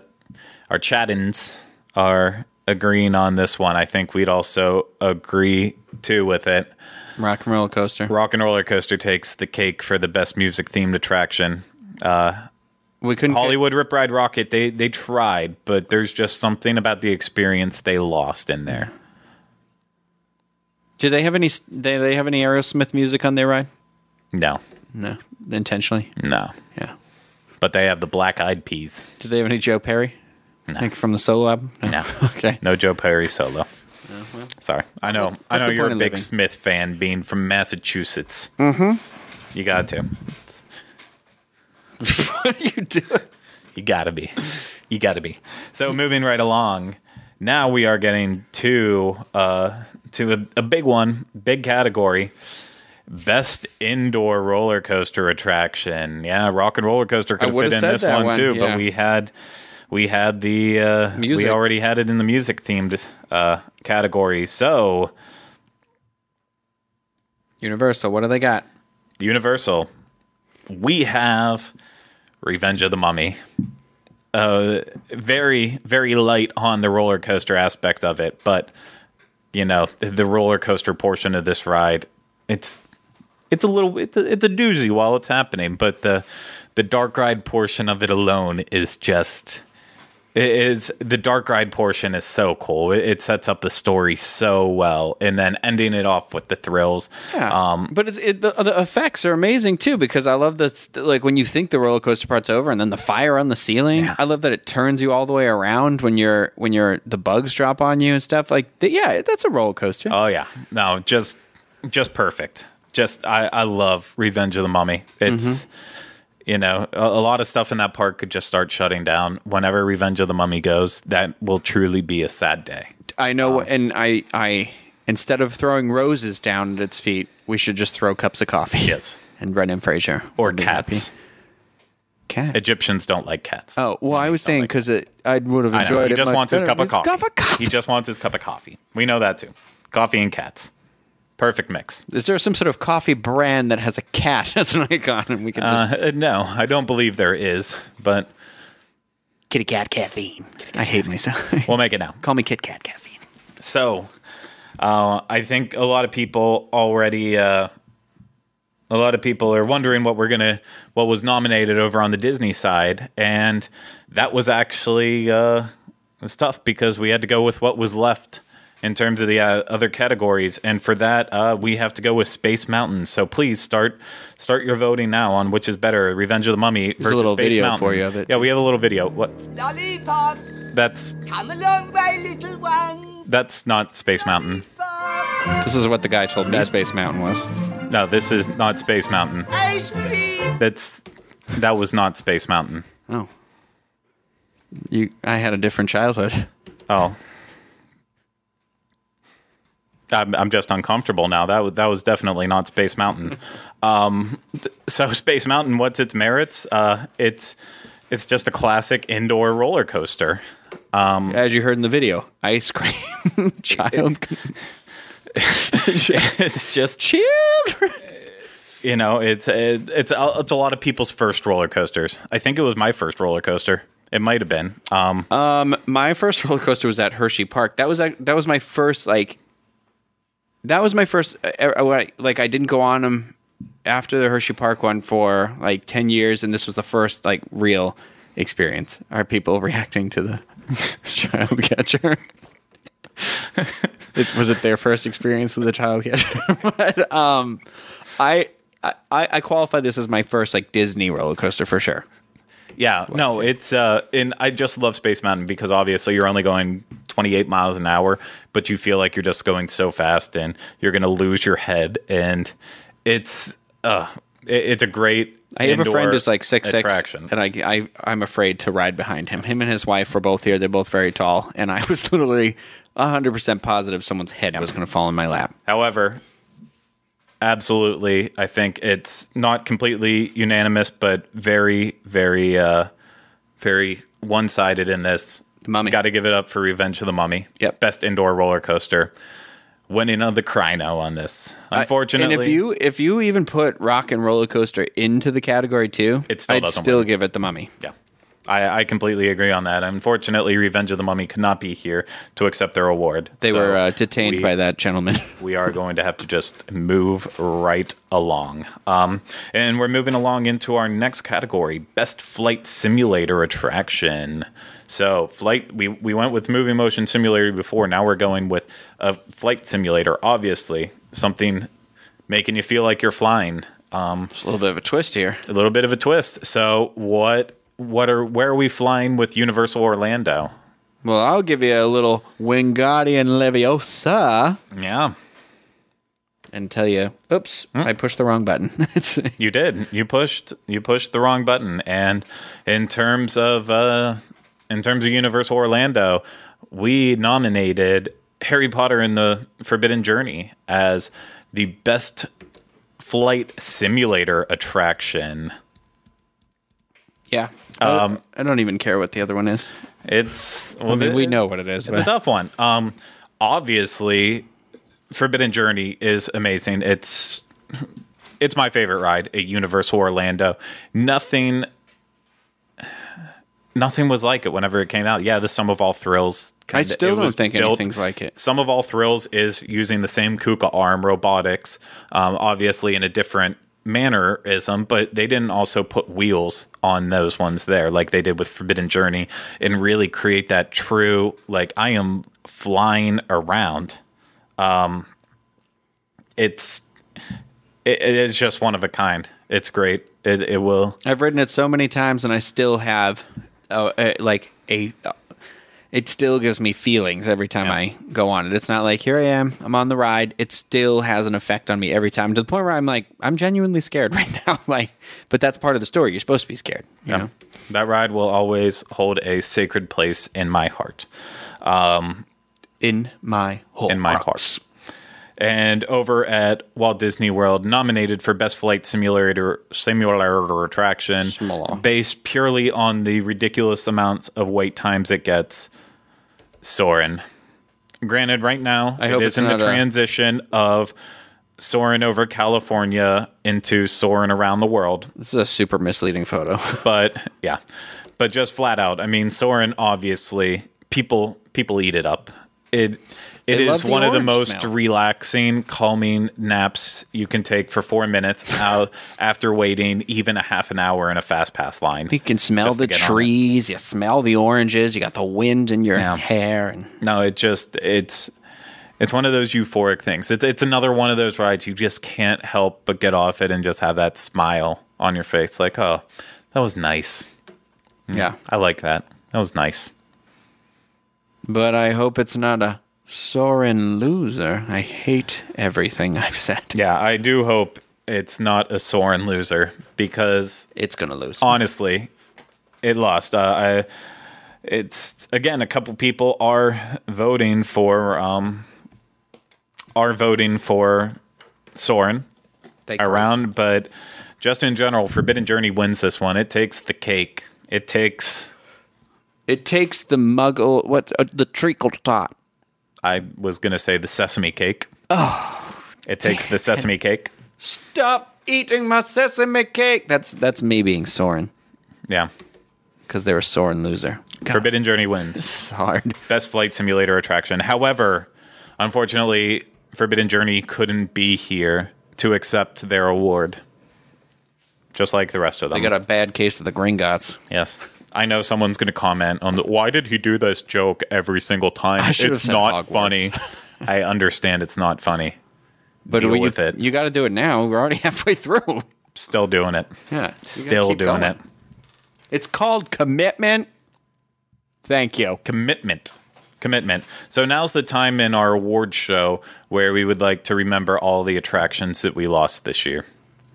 our chat-ins are agreeing on this one. I think we'd also agree too with it. Rockin' Roller Coaster. Rockin' Roller Coaster takes the cake for the best music themed attraction. Uh, we couldn't Hollywood get- Rip Ride Rocket. They they tried, but there's just something about the experience they lost in there. Do they have any? Do they have any Aerosmith music on their ride? No. No, intentionally. No, yeah, but they have the Black Eyed Peas. Do they have any Joe Perry? No. Like from the solo album? No. No. Okay. No Joe Perry solo. No, well, sorry, I know. I know you're a big living? Smith fan, being from Massachusetts. Mm-hmm. You got to. What are you doing? You gotta be. You gotta be. So moving right along. Now we are getting to uh, to a, a big one, big category. Best indoor roller coaster attraction. Yeah, Rockin' Roller Coaster could fit in this one, one too, yeah. But we had we had the uh, music. We already had it in the music themed uh, category. So Universal, what do they got? Universal. We have Revenge of the Mummy. Uh, very very light on the roller coaster aspect of it, but you know the roller coaster portion of this ride. It's It's a little, it's a, it's a doozy while it's happening, but the the dark ride portion of it alone is just, it, it's the dark ride portion is so cool. It, it sets up the story so well, and then ending it off with the thrills. Yeah, um, but it's, it, the, the effects are amazing too, because I love the like when you think the roller coaster part's over, and then the fire on the ceiling. Yeah. I love that it turns you all the way around when you're when you're the bugs drop on you and stuff like that. Yeah, that's a roller coaster. Oh yeah, no, just just perfect. Just, I, I love Revenge of the Mummy. It's, mm-hmm. you know, a, a lot of stuff in that park could just start shutting down. Whenever Revenge of the Mummy goes, that will truly be a sad day. I know, um, and I, I, instead of throwing roses down at its feet, we should just throw cups of coffee. Yes. And Brendan Fraser. Or cats. Cats. Egyptians don't like cats. Oh, well, I was saying because like I would have enjoyed I know, he it. He just wants his cup of coffee. cup of coffee. He just wants his cup of coffee. We know that, too. Coffee and cats. Perfect mix. Is there some sort of coffee brand that has a cat as an icon? And we can just... uh, no, I don't believe there is, but... Kitty Cat Caffeine. Kitty Cat I hate myself. We'll make it now. Call me Kit Kat Caffeine. So, uh, I think a lot of people already... Uh, a lot of people are wondering what we're gonna, what was nominated over on the Disney side, and that was actually... Uh, it was tough because we had to go with what was left in terms of the uh, other categories. And for that, uh, we have to go with Space Mountain. So please start start your voting now on which is better, Revenge of the Mummy versus Space Mountain. There's a little video for you of it. Yeah, we have a little video. What? Lollipop. That's... Come along, my little one. That's not Space Mountain. Lollipop. This is what the guy told me that's, Space Mountain was. No, this is not Space Mountain. Ice cream. That's... That was not Space Mountain. Oh. You... I had a different childhood. Oh. I'm, I'm just uncomfortable now. That was, that was definitely not Space Mountain. Um, th- so Space Mountain, what's its merits? Uh, it's it's just a classic indoor roller coaster. Um, As you heard in the video, ice cream, child. It's just children. You know, it's it, it's it's a lot of people's first roller coasters. I think it was my first roller coaster. It might have been. Um, um, my first roller coaster was at Hershey Park. That was that was my first like. That was my first, like, I didn't go on them after the Hershey Park one for, like, ten years, and this was the first, like, real experience. Are people reacting to the child catcher? It, was it their first experience with the child catcher? But um, I, I I qualify this as my first, like, Disney roller coaster for sure. Yeah, no, it's uh, and I just love Space Mountain because obviously you're only going twenty-eight miles an hour, but you feel like you're just going so fast and you're going to lose your head. And it's uh, it's a great. I have a friend who's like six six, and I, I I'm afraid to ride behind him. Him and his wife were both here. They're both very tall, and I was literally one hundred percent positive someone's head was going to fall in my lap. However, absolutely, I think it's not completely unanimous, but very, very, uh, very one-sided in this. The Mummy. Got to give it up for Revenge of the Mummy. Yep, best indoor roller coaster. Winning of the Cryno on this, unfortunately. Uh, and if you if you even put Rockin' Roller Coaster into the category too, it still I'd still win. Give it the Mummy. Yeah, I, I completely agree on that. Unfortunately, Revenge of the Mummy could not be here to accept their award. They so were uh, detained we, by that gentleman. We are going to have to just move right along. Um, and we're moving along into our next category, Best Flight Simulator Attraction. So flight, we, we went with Moving Motion Simulator before. Now we're going with a flight simulator, obviously. Something making you feel like you're flying. Um, it's a little bit of a twist here. A little bit of a twist. So what what are where are we flying with Universal Orlando? Well, I'll give you a little Wingardium Leviosa. Yeah. And tell you, oops, mm. I pushed the wrong button. You did. You pushed you pushed the wrong button. And in terms of... Uh, In terms of Universal Orlando, we nominated Harry Potter and the Forbidden Journey as the best flight simulator attraction. Yeah. Um, I don't even care what the other one is. It's... Well, I mean, it, we know what it is. It's but. a tough one. Um, obviously, Forbidden Journey is amazing. It's, it's my favorite ride at Universal Orlando. Nothing... Nothing was like it whenever it came out. Yeah, the Sum of All Thrills. Kinda, I still don't think built, anything's like it. Sum of All Thrills is using the same KUKA arm robotics, um, obviously in a different mannerism, but they didn't also put wheels on those ones there like they did with Forbidden Journey and really create that true, like, I am flying around. Um, it's it, it's just one of a kind. It's great. It it will. I've ridden it so many times and I still have... Oh, uh, like a, uh, it still gives me feelings every time yeah. I go on it. It's not like, here I am, I'm on the ride. It still has an effect on me every time to the point where I'm like, I'm genuinely scared right now. Like, but that's part of the story. You're supposed to be scared. You yeah. know? That ride will always hold a sacred place in my heart. Um, in my whole in my heart. And over at Walt Disney World, nominated for Best Flight Simulator Simulator Attraction, Smaller. based purely on the ridiculous amounts of wait times it gets, Soarin'. Granted, right now, I it hope is it's in the transition a... of Soarin' over California into Soarin' around the world. This is a super misleading photo. But, yeah. But just flat out, I mean, Soarin', obviously, people people eat it up. It... It is one of the most smell. relaxing, calming naps you can take for four minutes out after waiting even a half an hour in a fast pass line. You can smell the trees, you smell the oranges, you got the wind in your yeah. hair. And no, it just it's it's one of those euphoric things. It's it's another one of those rides you just can't help but get off it and just have that smile on your face, like, oh, that was nice. Mm, yeah, I like that. That was nice. But I hope it's not a Soarin' loser. I hate everything I've said. Yeah, I do hope it's not a Soarin' loser because it's gonna lose. Honestly, it lost. Uh, I, it's again a couple people are voting for um are voting for Soarin' around, but just in general, Forbidden Journey wins this one. It takes the cake. It takes. It takes the muggle. What uh, the treacle tot. I was going to say the sesame cake. Oh. It takes damn. the sesame cake. Stop eating my sesame cake. That's that's me being Soarin'. Yeah. Because they're a Soarin' loser. God. Forbidden Journey wins. This is hard. Best Flight Simulator Attraction. However, unfortunately, Forbidden Journey couldn't be here to accept their award. Just like the rest of them. They got a bad case of the Gringotts. Yes. I know someone's going to comment on the, why did he do this joke every single time? It's not Hogwarts. funny. I understand it's not funny. But Deal we, with it. You got to do it now. We're already halfway through. Still doing it. Yeah. Still doing going. it. It's called commitment. Thank you. Commitment. Commitment. So now's the time in our award show where we would like to remember all the attractions that we lost this year.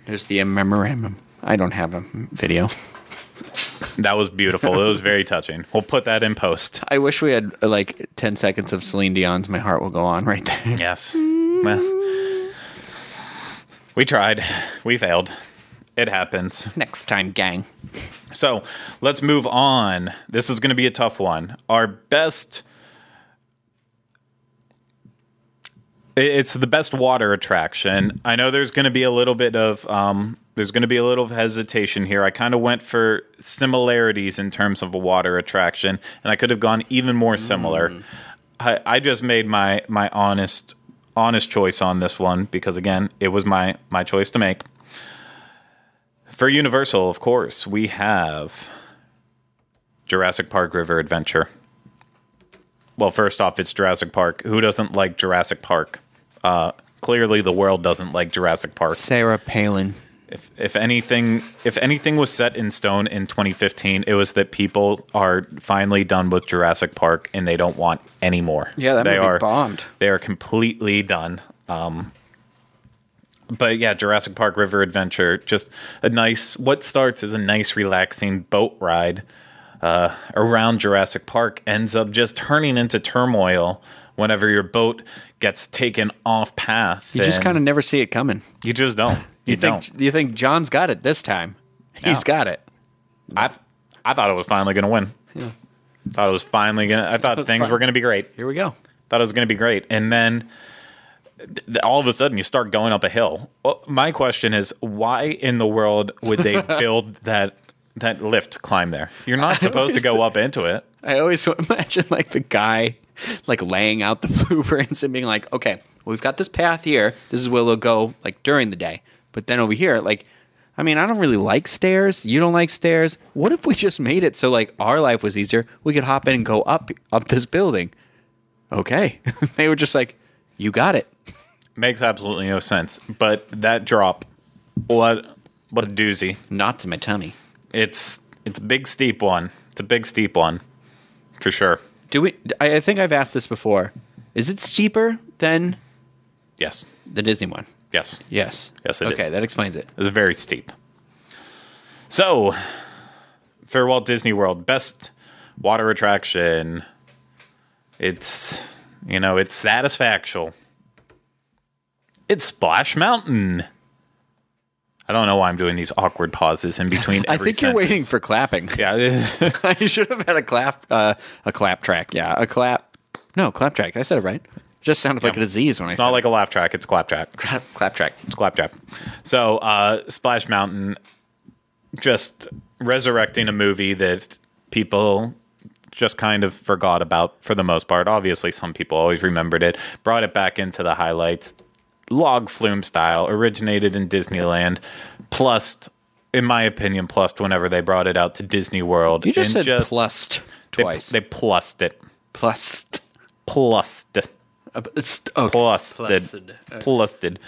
Here's the memorandum. I don't have a video. That was beautiful. It was very touching. We'll put that in post. I wish we had like ten seconds of Celine Dion's My Heart Will Go On right there. Yes. Well, we tried. We failed. It happens. Next time, gang. So let's move on. This is going to be a tough one. Our best... It's the best water attraction. I know there's going to be a little bit of... Um, There's going to be a little hesitation here. I kind of went for similarities in terms of a water attraction, and I could have gone even more similar. Mm. I, I just made my my honest honest choice on this one because, again, it was my, my choice to make. For Universal, of course, we have Jurassic Park River Adventure. Well, first off, it's Jurassic Park. Who doesn't like Jurassic Park? Uh, clearly, the world doesn't like Jurassic Park. Sarah Palin. If if anything if anything was set in stone in twenty fifteen, it was that people are finally done with Jurassic Park and they don't want any more. Yeah, that they movie are bombed. They are completely done. Um, but yeah, Jurassic Park River Adventure, just a nice what starts as a nice relaxing boat ride uh, around Jurassic Park ends up just turning into turmoil. Whenever your boat gets taken off path, you just kind of never see it coming. You just don't. You, you think don't. You think John's got it this time? No. He's got it. I I thought it was finally going to win. Yeah. Thought it was finally going. I thought things fun. were going to be great. Here we go. Thought it was going to be great, and then th- all of a sudden you start going up a hill. Well, my question is, why in the world would they build that that lift climb there? You're not supposed to go th- up into it. I always imagine like the guy like laying out the blueprints and being like, okay, well, we've got this path here. This is where we'll go like during the day. But then over here, like, I mean, I don't really like stairs. You don't like stairs. What if we just made it so, like, our life was easier? We could hop in and go up up this building. Okay. They were just like, you got it. Makes absolutely no sense. But that drop, what what a doozy. Not to my tummy. It's, it's a big, steep one. It's a big, steep one, for sure. Do we? I think I've asked this before. Is it steeper than yes. the Disney one? Yes. Yes. Yes, it okay, is. Okay, that explains it. It's very steep. So, for Walt Disney World, best water attraction. It's, you know, it's satisfactual. It's Splash Mountain. I don't know why I'm doing these awkward pauses in between every I think sentence. You're waiting for clapping. Yeah. I should have had a clap, uh, a clap track. Yeah, a clap. No, clap track. I said it right. Just sounded yeah. like a disease when it's I said it. It's not like a laugh track. It's clap track. Clap, clap track. It's clap track. So, uh, Splash Mountain, just resurrecting a movie that people just kind of forgot about for the most part. Obviously, some people always remembered it. Brought it back into the highlights. Log flume style. Originated in Disneyland. Plussed, in my opinion, plussed whenever they brought it out to Disney World. You just and said just, plussed twice. They, they plussed it. Plussed. Plussed it. Okay. Plusted. Plusted.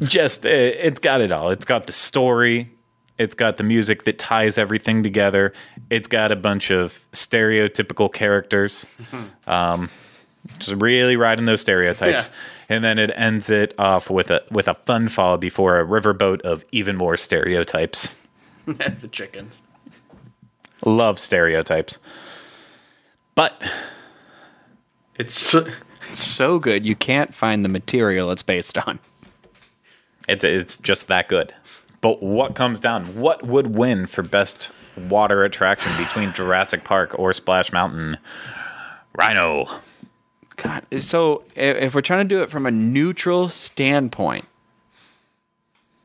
Just, it, it's got it all. It's got the story. It's got the music that ties everything together. It's got a bunch of stereotypical characters. Mm-hmm. Um, just really riding those stereotypes. Yeah. And then it ends it off with a with a fun fall before a riverboat of even more stereotypes. The chickens. Love stereotypes. But... It's so, it's so good, you can't find the material it's based on. It's, it's just that good. But what comes down? What would win for best water attraction between Jurassic Park or Splash Mountain? Rhino. God, so if we're trying to do it from a neutral standpoint,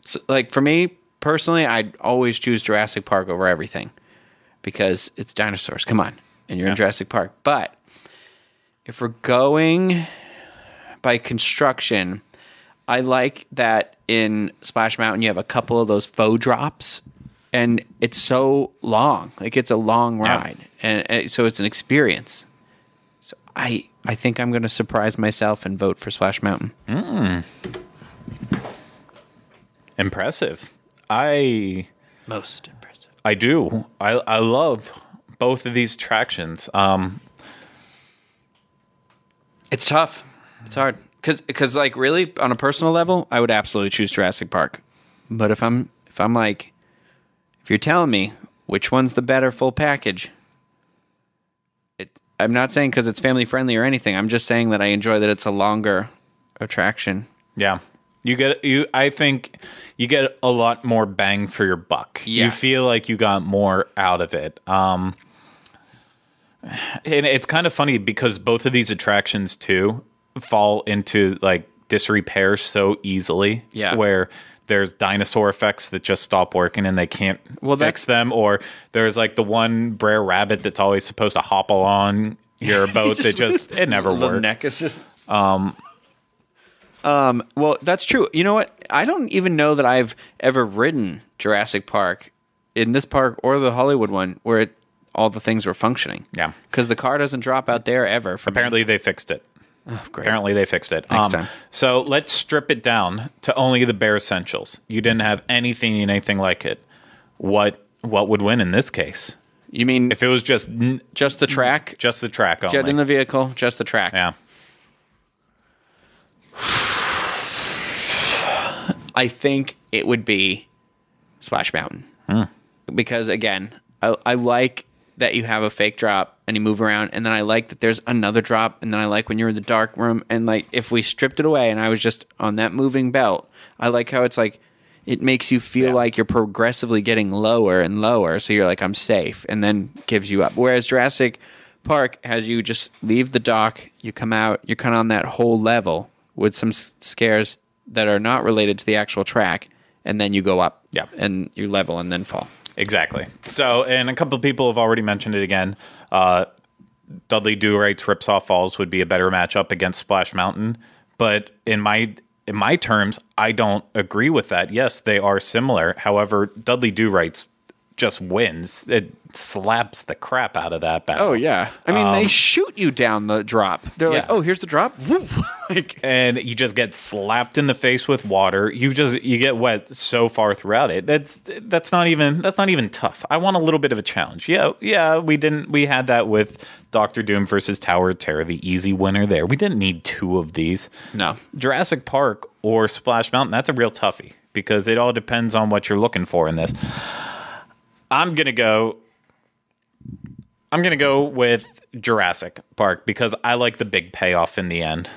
so like for me, personally, I'd always choose Jurassic Park over everything because it's dinosaurs. Come on. And you're yeah. in Jurassic Park. But... if we're going by construction, I like that in Splash Mountain you have a couple of those faux drops, and it's so long. Like, it's a long ride, yeah. and, and so it's an experience. So I I think I'm going to surprise myself and vote for Splash Mountain. Mm. Impressive. I Most impressive. I do. I, I love both of these attractions. Um, it's tough. It's hard. Because, because like, really, on a personal level, I would absolutely choose Jurassic Park. But if I'm, if I'm like, if you're telling me which one's the better full package, it, I'm not saying because it's family friendly or anything. I'm just saying that I enjoy that it's a longer attraction. Yeah, you get you. I think you get a lot more bang for your buck. Yes. You feel like you got more out of it. Um, and it's kind of funny because both of these attractions too fall into like disrepair so easily. Yeah, where there's dinosaur effects that just stop working and they can't well, fix them, or there's like the one Brer Rabbit that's always supposed to hop along your boat that just it never the works. The neck is just um, um. Well, that's true. You know what? I don't even know that I've ever ridden Jurassic Park in this park or the Hollywood one where it, all the things were functioning. Yeah, because the car doesn't drop out there ever. Apparently, me. they fixed it. Oh, great. Apparently they fixed it. Next um, time. So let's strip it down to only the bare essentials. You didn't have anything in anything like it. What what would win in this case? You mean if it was just n- just the track, just the track only, jet in the vehicle, just the track? Yeah. I think it would be Splash Mountain hmm. because again, I, I like that you have a fake drop and you move around, and then I like that there's another drop, and then I like when you're in the dark room, and like if we stripped it away and I was just on that moving belt, I like how it's like it makes you feel yeah. like you're progressively getting lower and lower, so you're like, I'm safe, and then gives you up. Whereas Jurassic Park has you just leave the dock, you come out, you're kind of on that whole level with some scares that are not related to the actual track, and then you go up yeah. and you level and then fall. Exactly. So, and a couple of people have already mentioned it again. Uh, Dudley Do-Right's Ripsaw Falls would be a better matchup against Splash Mountain. But in my in my terms, I don't agree with that. Yes, they are similar. However, Dudley Do-Right's just wins. It slaps the crap out of that battle. Oh, yeah. I mean, um, they shoot you down the drop. They're yeah. like, oh, here's the drop. like, and you just get slapped in the face with water. You just you get wet so far throughout it. That's that's not even that's not even tough. I want a little bit of a challenge. Yeah, yeah, we didn't we had that with Doctor Doom versus Tower of Terror, the easy winner there. We didn't need two of these. No. Jurassic Park or Splash Mountain, that's a real toughie because it all depends on what you're looking for in this. I'm going to go I'm going to go with Jurassic Park because I like the big payoff in the end.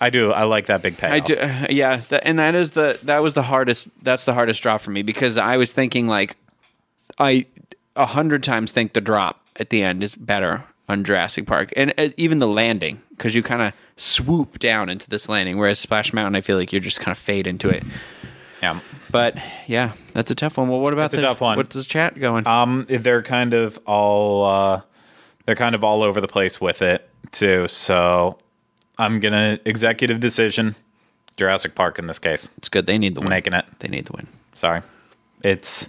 I do. I like that big payoff. I do. Uh, yeah, that, and that is the that was the hardest that's the hardest drop for me because I was thinking like I a hundred times think the drop at the end is better on Jurassic Park and uh, even the landing because you kind of swoop down into this landing, whereas Splash Mountain I feel like you just kind of fade into it. Yeah. But yeah, that's a tough one. Well, what about that's the tough one? What's the chat going? Um, they're kind of all uh, they're kind of all over the place with it too. So I'm gonna executive decision, Jurassic Park in this case. It's good. They need the win. I'm making it. They need the win. Sorry, it's.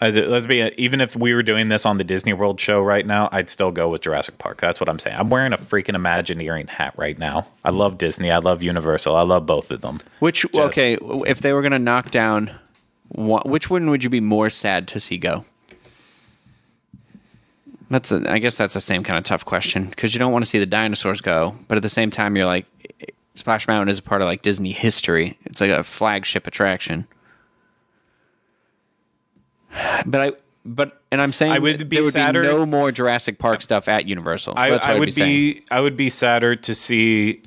Let's be even if we were doing this on the Disney World show right now, I'd still go with Jurassic Park. That's what I'm saying. I'm wearing a freaking Imagineering hat right now. I love Disney. I love Universal. I love both of them. Which Just, okay, if they were going to knock down, which one would you be more sad to see go? That's a, I guess that's the same kind of tough question because you don't want to see the dinosaurs go, but at the same time, you're like Splash Mountain is a part of like Disney history. It's like a flagship attraction. But I, but, and I'm saying I would be there would sadder, be no more Jurassic Park stuff at Universal. So I, that's what I, I would be, be I would be sadder to see.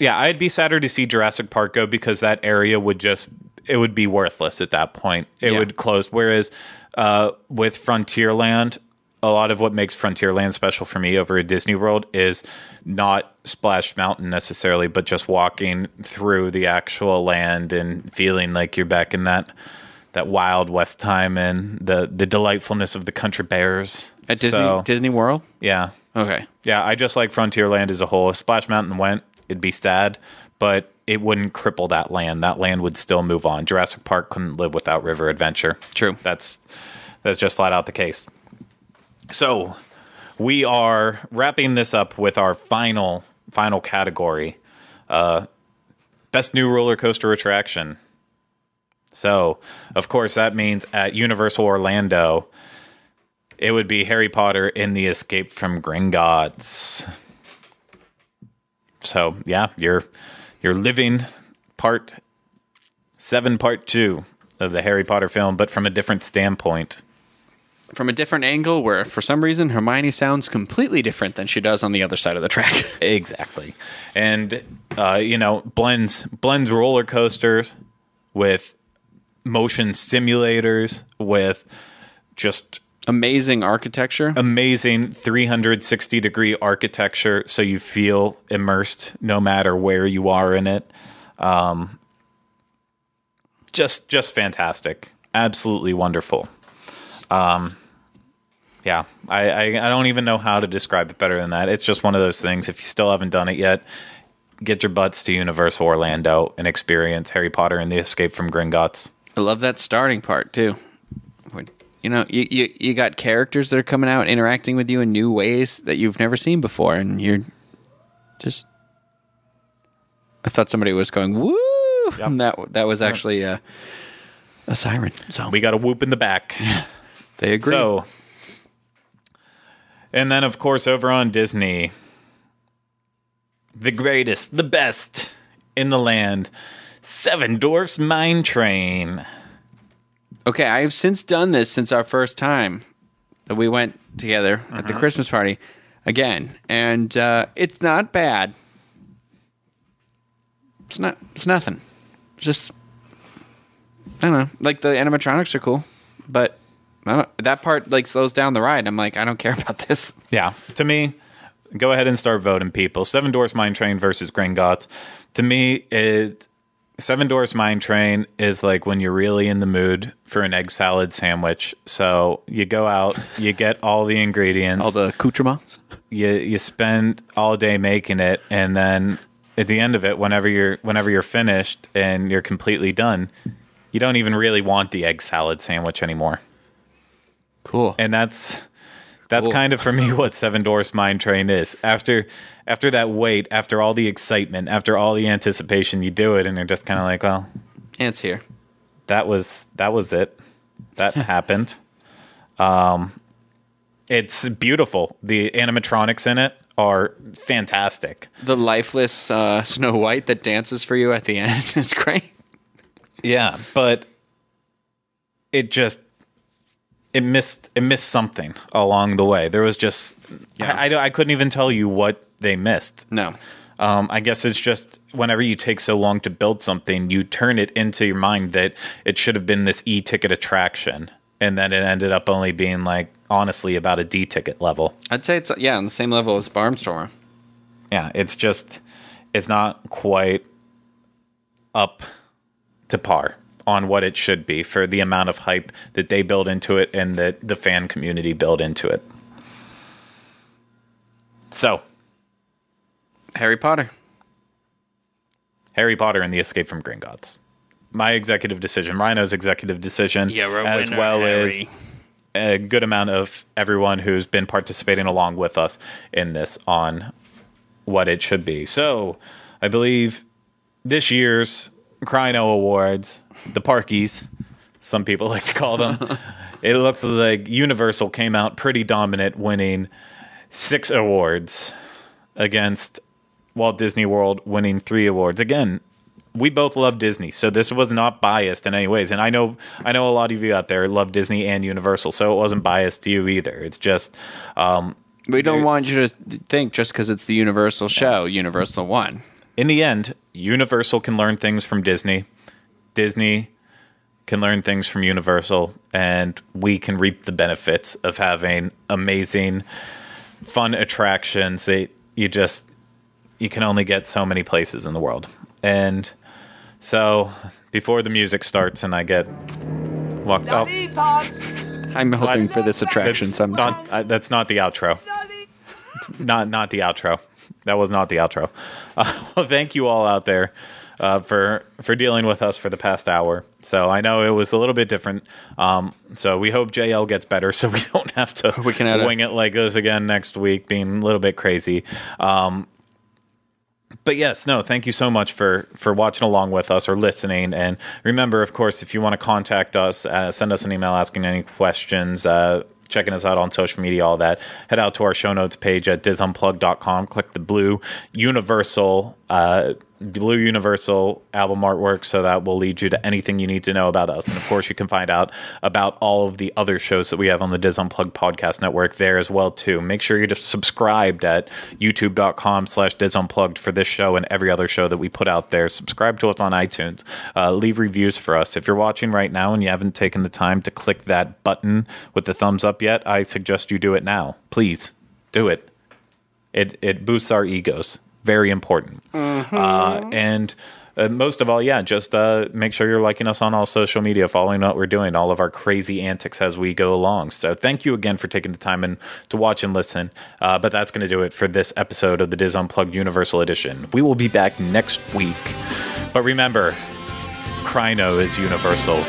Yeah, I'd be sadder to see Jurassic Park go because that area would just it would be worthless at that point. It yeah. would close. Whereas uh, with Frontierland, a lot of what makes Frontierland special for me over at Disney World is not Splash Mountain necessarily, but just walking through the actual land and feeling like you're back in that. That wild west time and the, the delightfulness of the country bears. At Disney so, Disney World? Yeah. Okay. Yeah, I just like Frontierland as a whole. If Splash Mountain went, it'd be sad, but it wouldn't cripple that land. That land would still move on. Jurassic Park couldn't live without River Adventure. True. That's that's just flat out the case. So we are wrapping this up with our final final category. Uh, best new roller coaster attraction. So, of course, that means at Universal Orlando, it would be Harry Potter and the Escape from Gringotts. So, yeah, you're you're living part seven, part two of the Harry Potter film, but from a different standpoint. From a different angle where, for some reason, Hermione sounds completely different than she does on the other side of the track. Exactly. And, uh, you know, blends blends roller coasters with motion simulators, with just... amazing architecture. Amazing three hundred sixty degree architecture, so you feel immersed no matter where you are in it. Um, just just fantastic. Absolutely wonderful. Um, yeah, I, I, I don't even know how to describe it better than that. It's just one of those things. If you still haven't done it yet, get your butts to Universal Orlando and experience Harry Potter and the Escape from Gringotts. I love that starting part, too. You know, you, you, you got characters that are coming out, interacting with you in new ways that you've never seen before, and you're just... I thought somebody was going, woo! Yep. And that, that was actually a, a siren. So we got a whoop in the back. Yeah. They agree. So, and then, of course, over on Disney, the greatest, the best in the land, Seven Dwarfs Mine Train. Okay, I have since done this since our first time that we went together uh-huh. at the Christmas party again, and uh, it's not bad. It's not. It's nothing. It's just, I don't know. Like, the animatronics are cool, but. I don't, that part like slows down the ride. I'm like, I don't care about this. Yeah. To me, go ahead and start voting, people. Seven Dwarfs Mine Train versus Gringotts. To me, it Seven Dwarfs Mine Train is like when you're really in the mood for an egg salad sandwich. So you go out, you get all the ingredients, all the accoutrements. You you spend all day making it, and then at the end of it, whenever you're whenever you're finished and you're completely done, you don't even really want the egg salad sandwich anymore. Cool. And that's that's cool. Kind of for me what Seven Dwarfs Mine Train is. After after that wait, after all the excitement, after all the anticipation, you do it and you're just kind of like, well, it's here. That was that was it. That happened. Um, it's beautiful. The animatronics in it are fantastic. The lifeless uh, Snow White that dances for you at the end is great. Yeah, but it just It missed it missed something along the way. There was just yeah. I, I I couldn't even tell you what they missed. No, um, I guess it's just whenever you take so long to build something, you turn it into your mind that it should have been this e-ticket attraction, and then it ended up only being like honestly about a D-ticket level. I'd say it's yeah on the same level as Barnstormer. Yeah, it's just it's not quite up to par on what it should be for the amount of hype that they build into it and that the fan community build into it. So, Harry Potter. Harry Potter and the Escape from Gringotts. My executive decision, Rhino's executive decision, yeah, we're a as winner, well Harry. As a good amount of everyone who's been participating along with us in this on what it should be. So, I believe this year's Cryno Awards, the Parkies, some people like to call them. It looks like Universal came out pretty dominant, winning six awards against Walt Disney World winning three awards. Again, we both love Disney, so this was not biased in any ways. And I know I know a lot of you out there love Disney and Universal, so it wasn't biased to you either. It's just um, we don't want you to think just because it's the Universal show, Universal won. In the end, Universal can learn things from Disney. Disney can learn things from Universal, and we can reap the benefits of having amazing, fun attractions that you just you can only get so many places in the world. And so, before the music starts, and I get walked up, oh, I'm hoping I, for this attraction. That's someday. Not, I, that's not the outro. not not the outro. That was not the outro. Uh, well, thank you all out there uh, for for dealing with us for the past hour. So I know it was a little bit different. Um, so we hope J L gets better so we don't have to we can wing it like this again next week, being a little bit crazy. Um, But yes, no, thank you so much for, for watching along with us or listening. And remember, of course, if you want to contact us, uh, send us an email asking any questions, uh, checking us out on social media, all that, head out to our show notes page at dis unplugged dot com. Click the blue Universal uh, blue Universal album artwork, so that will lead you to anything you need to know about us. And, of course, you can find out about all of the other shows that we have on the Dis Unplugged Podcast Network there as well, too. Make sure you're just subscribed at youtube dot com slash dis unplugged for this show and every other show that we put out there. Subscribe to us on iTunes. Uh, leave reviews for us. If you're watching right now and you haven't taken the time to click that button with the thumbs up yet, I suggest you do it now. Please, do it. It, it boosts our egos. Very important. Mm-hmm. Uh, and uh, most of all, yeah, just uh, make sure you're liking us on all social media, following what we're doing, all of our crazy antics as we go along. So thank you again for taking the time and to watch and listen. Uh, but that's going to do it for this episode of the Dis Unplugged Universal Edition. We will be back next week. But remember, Cryno is universal.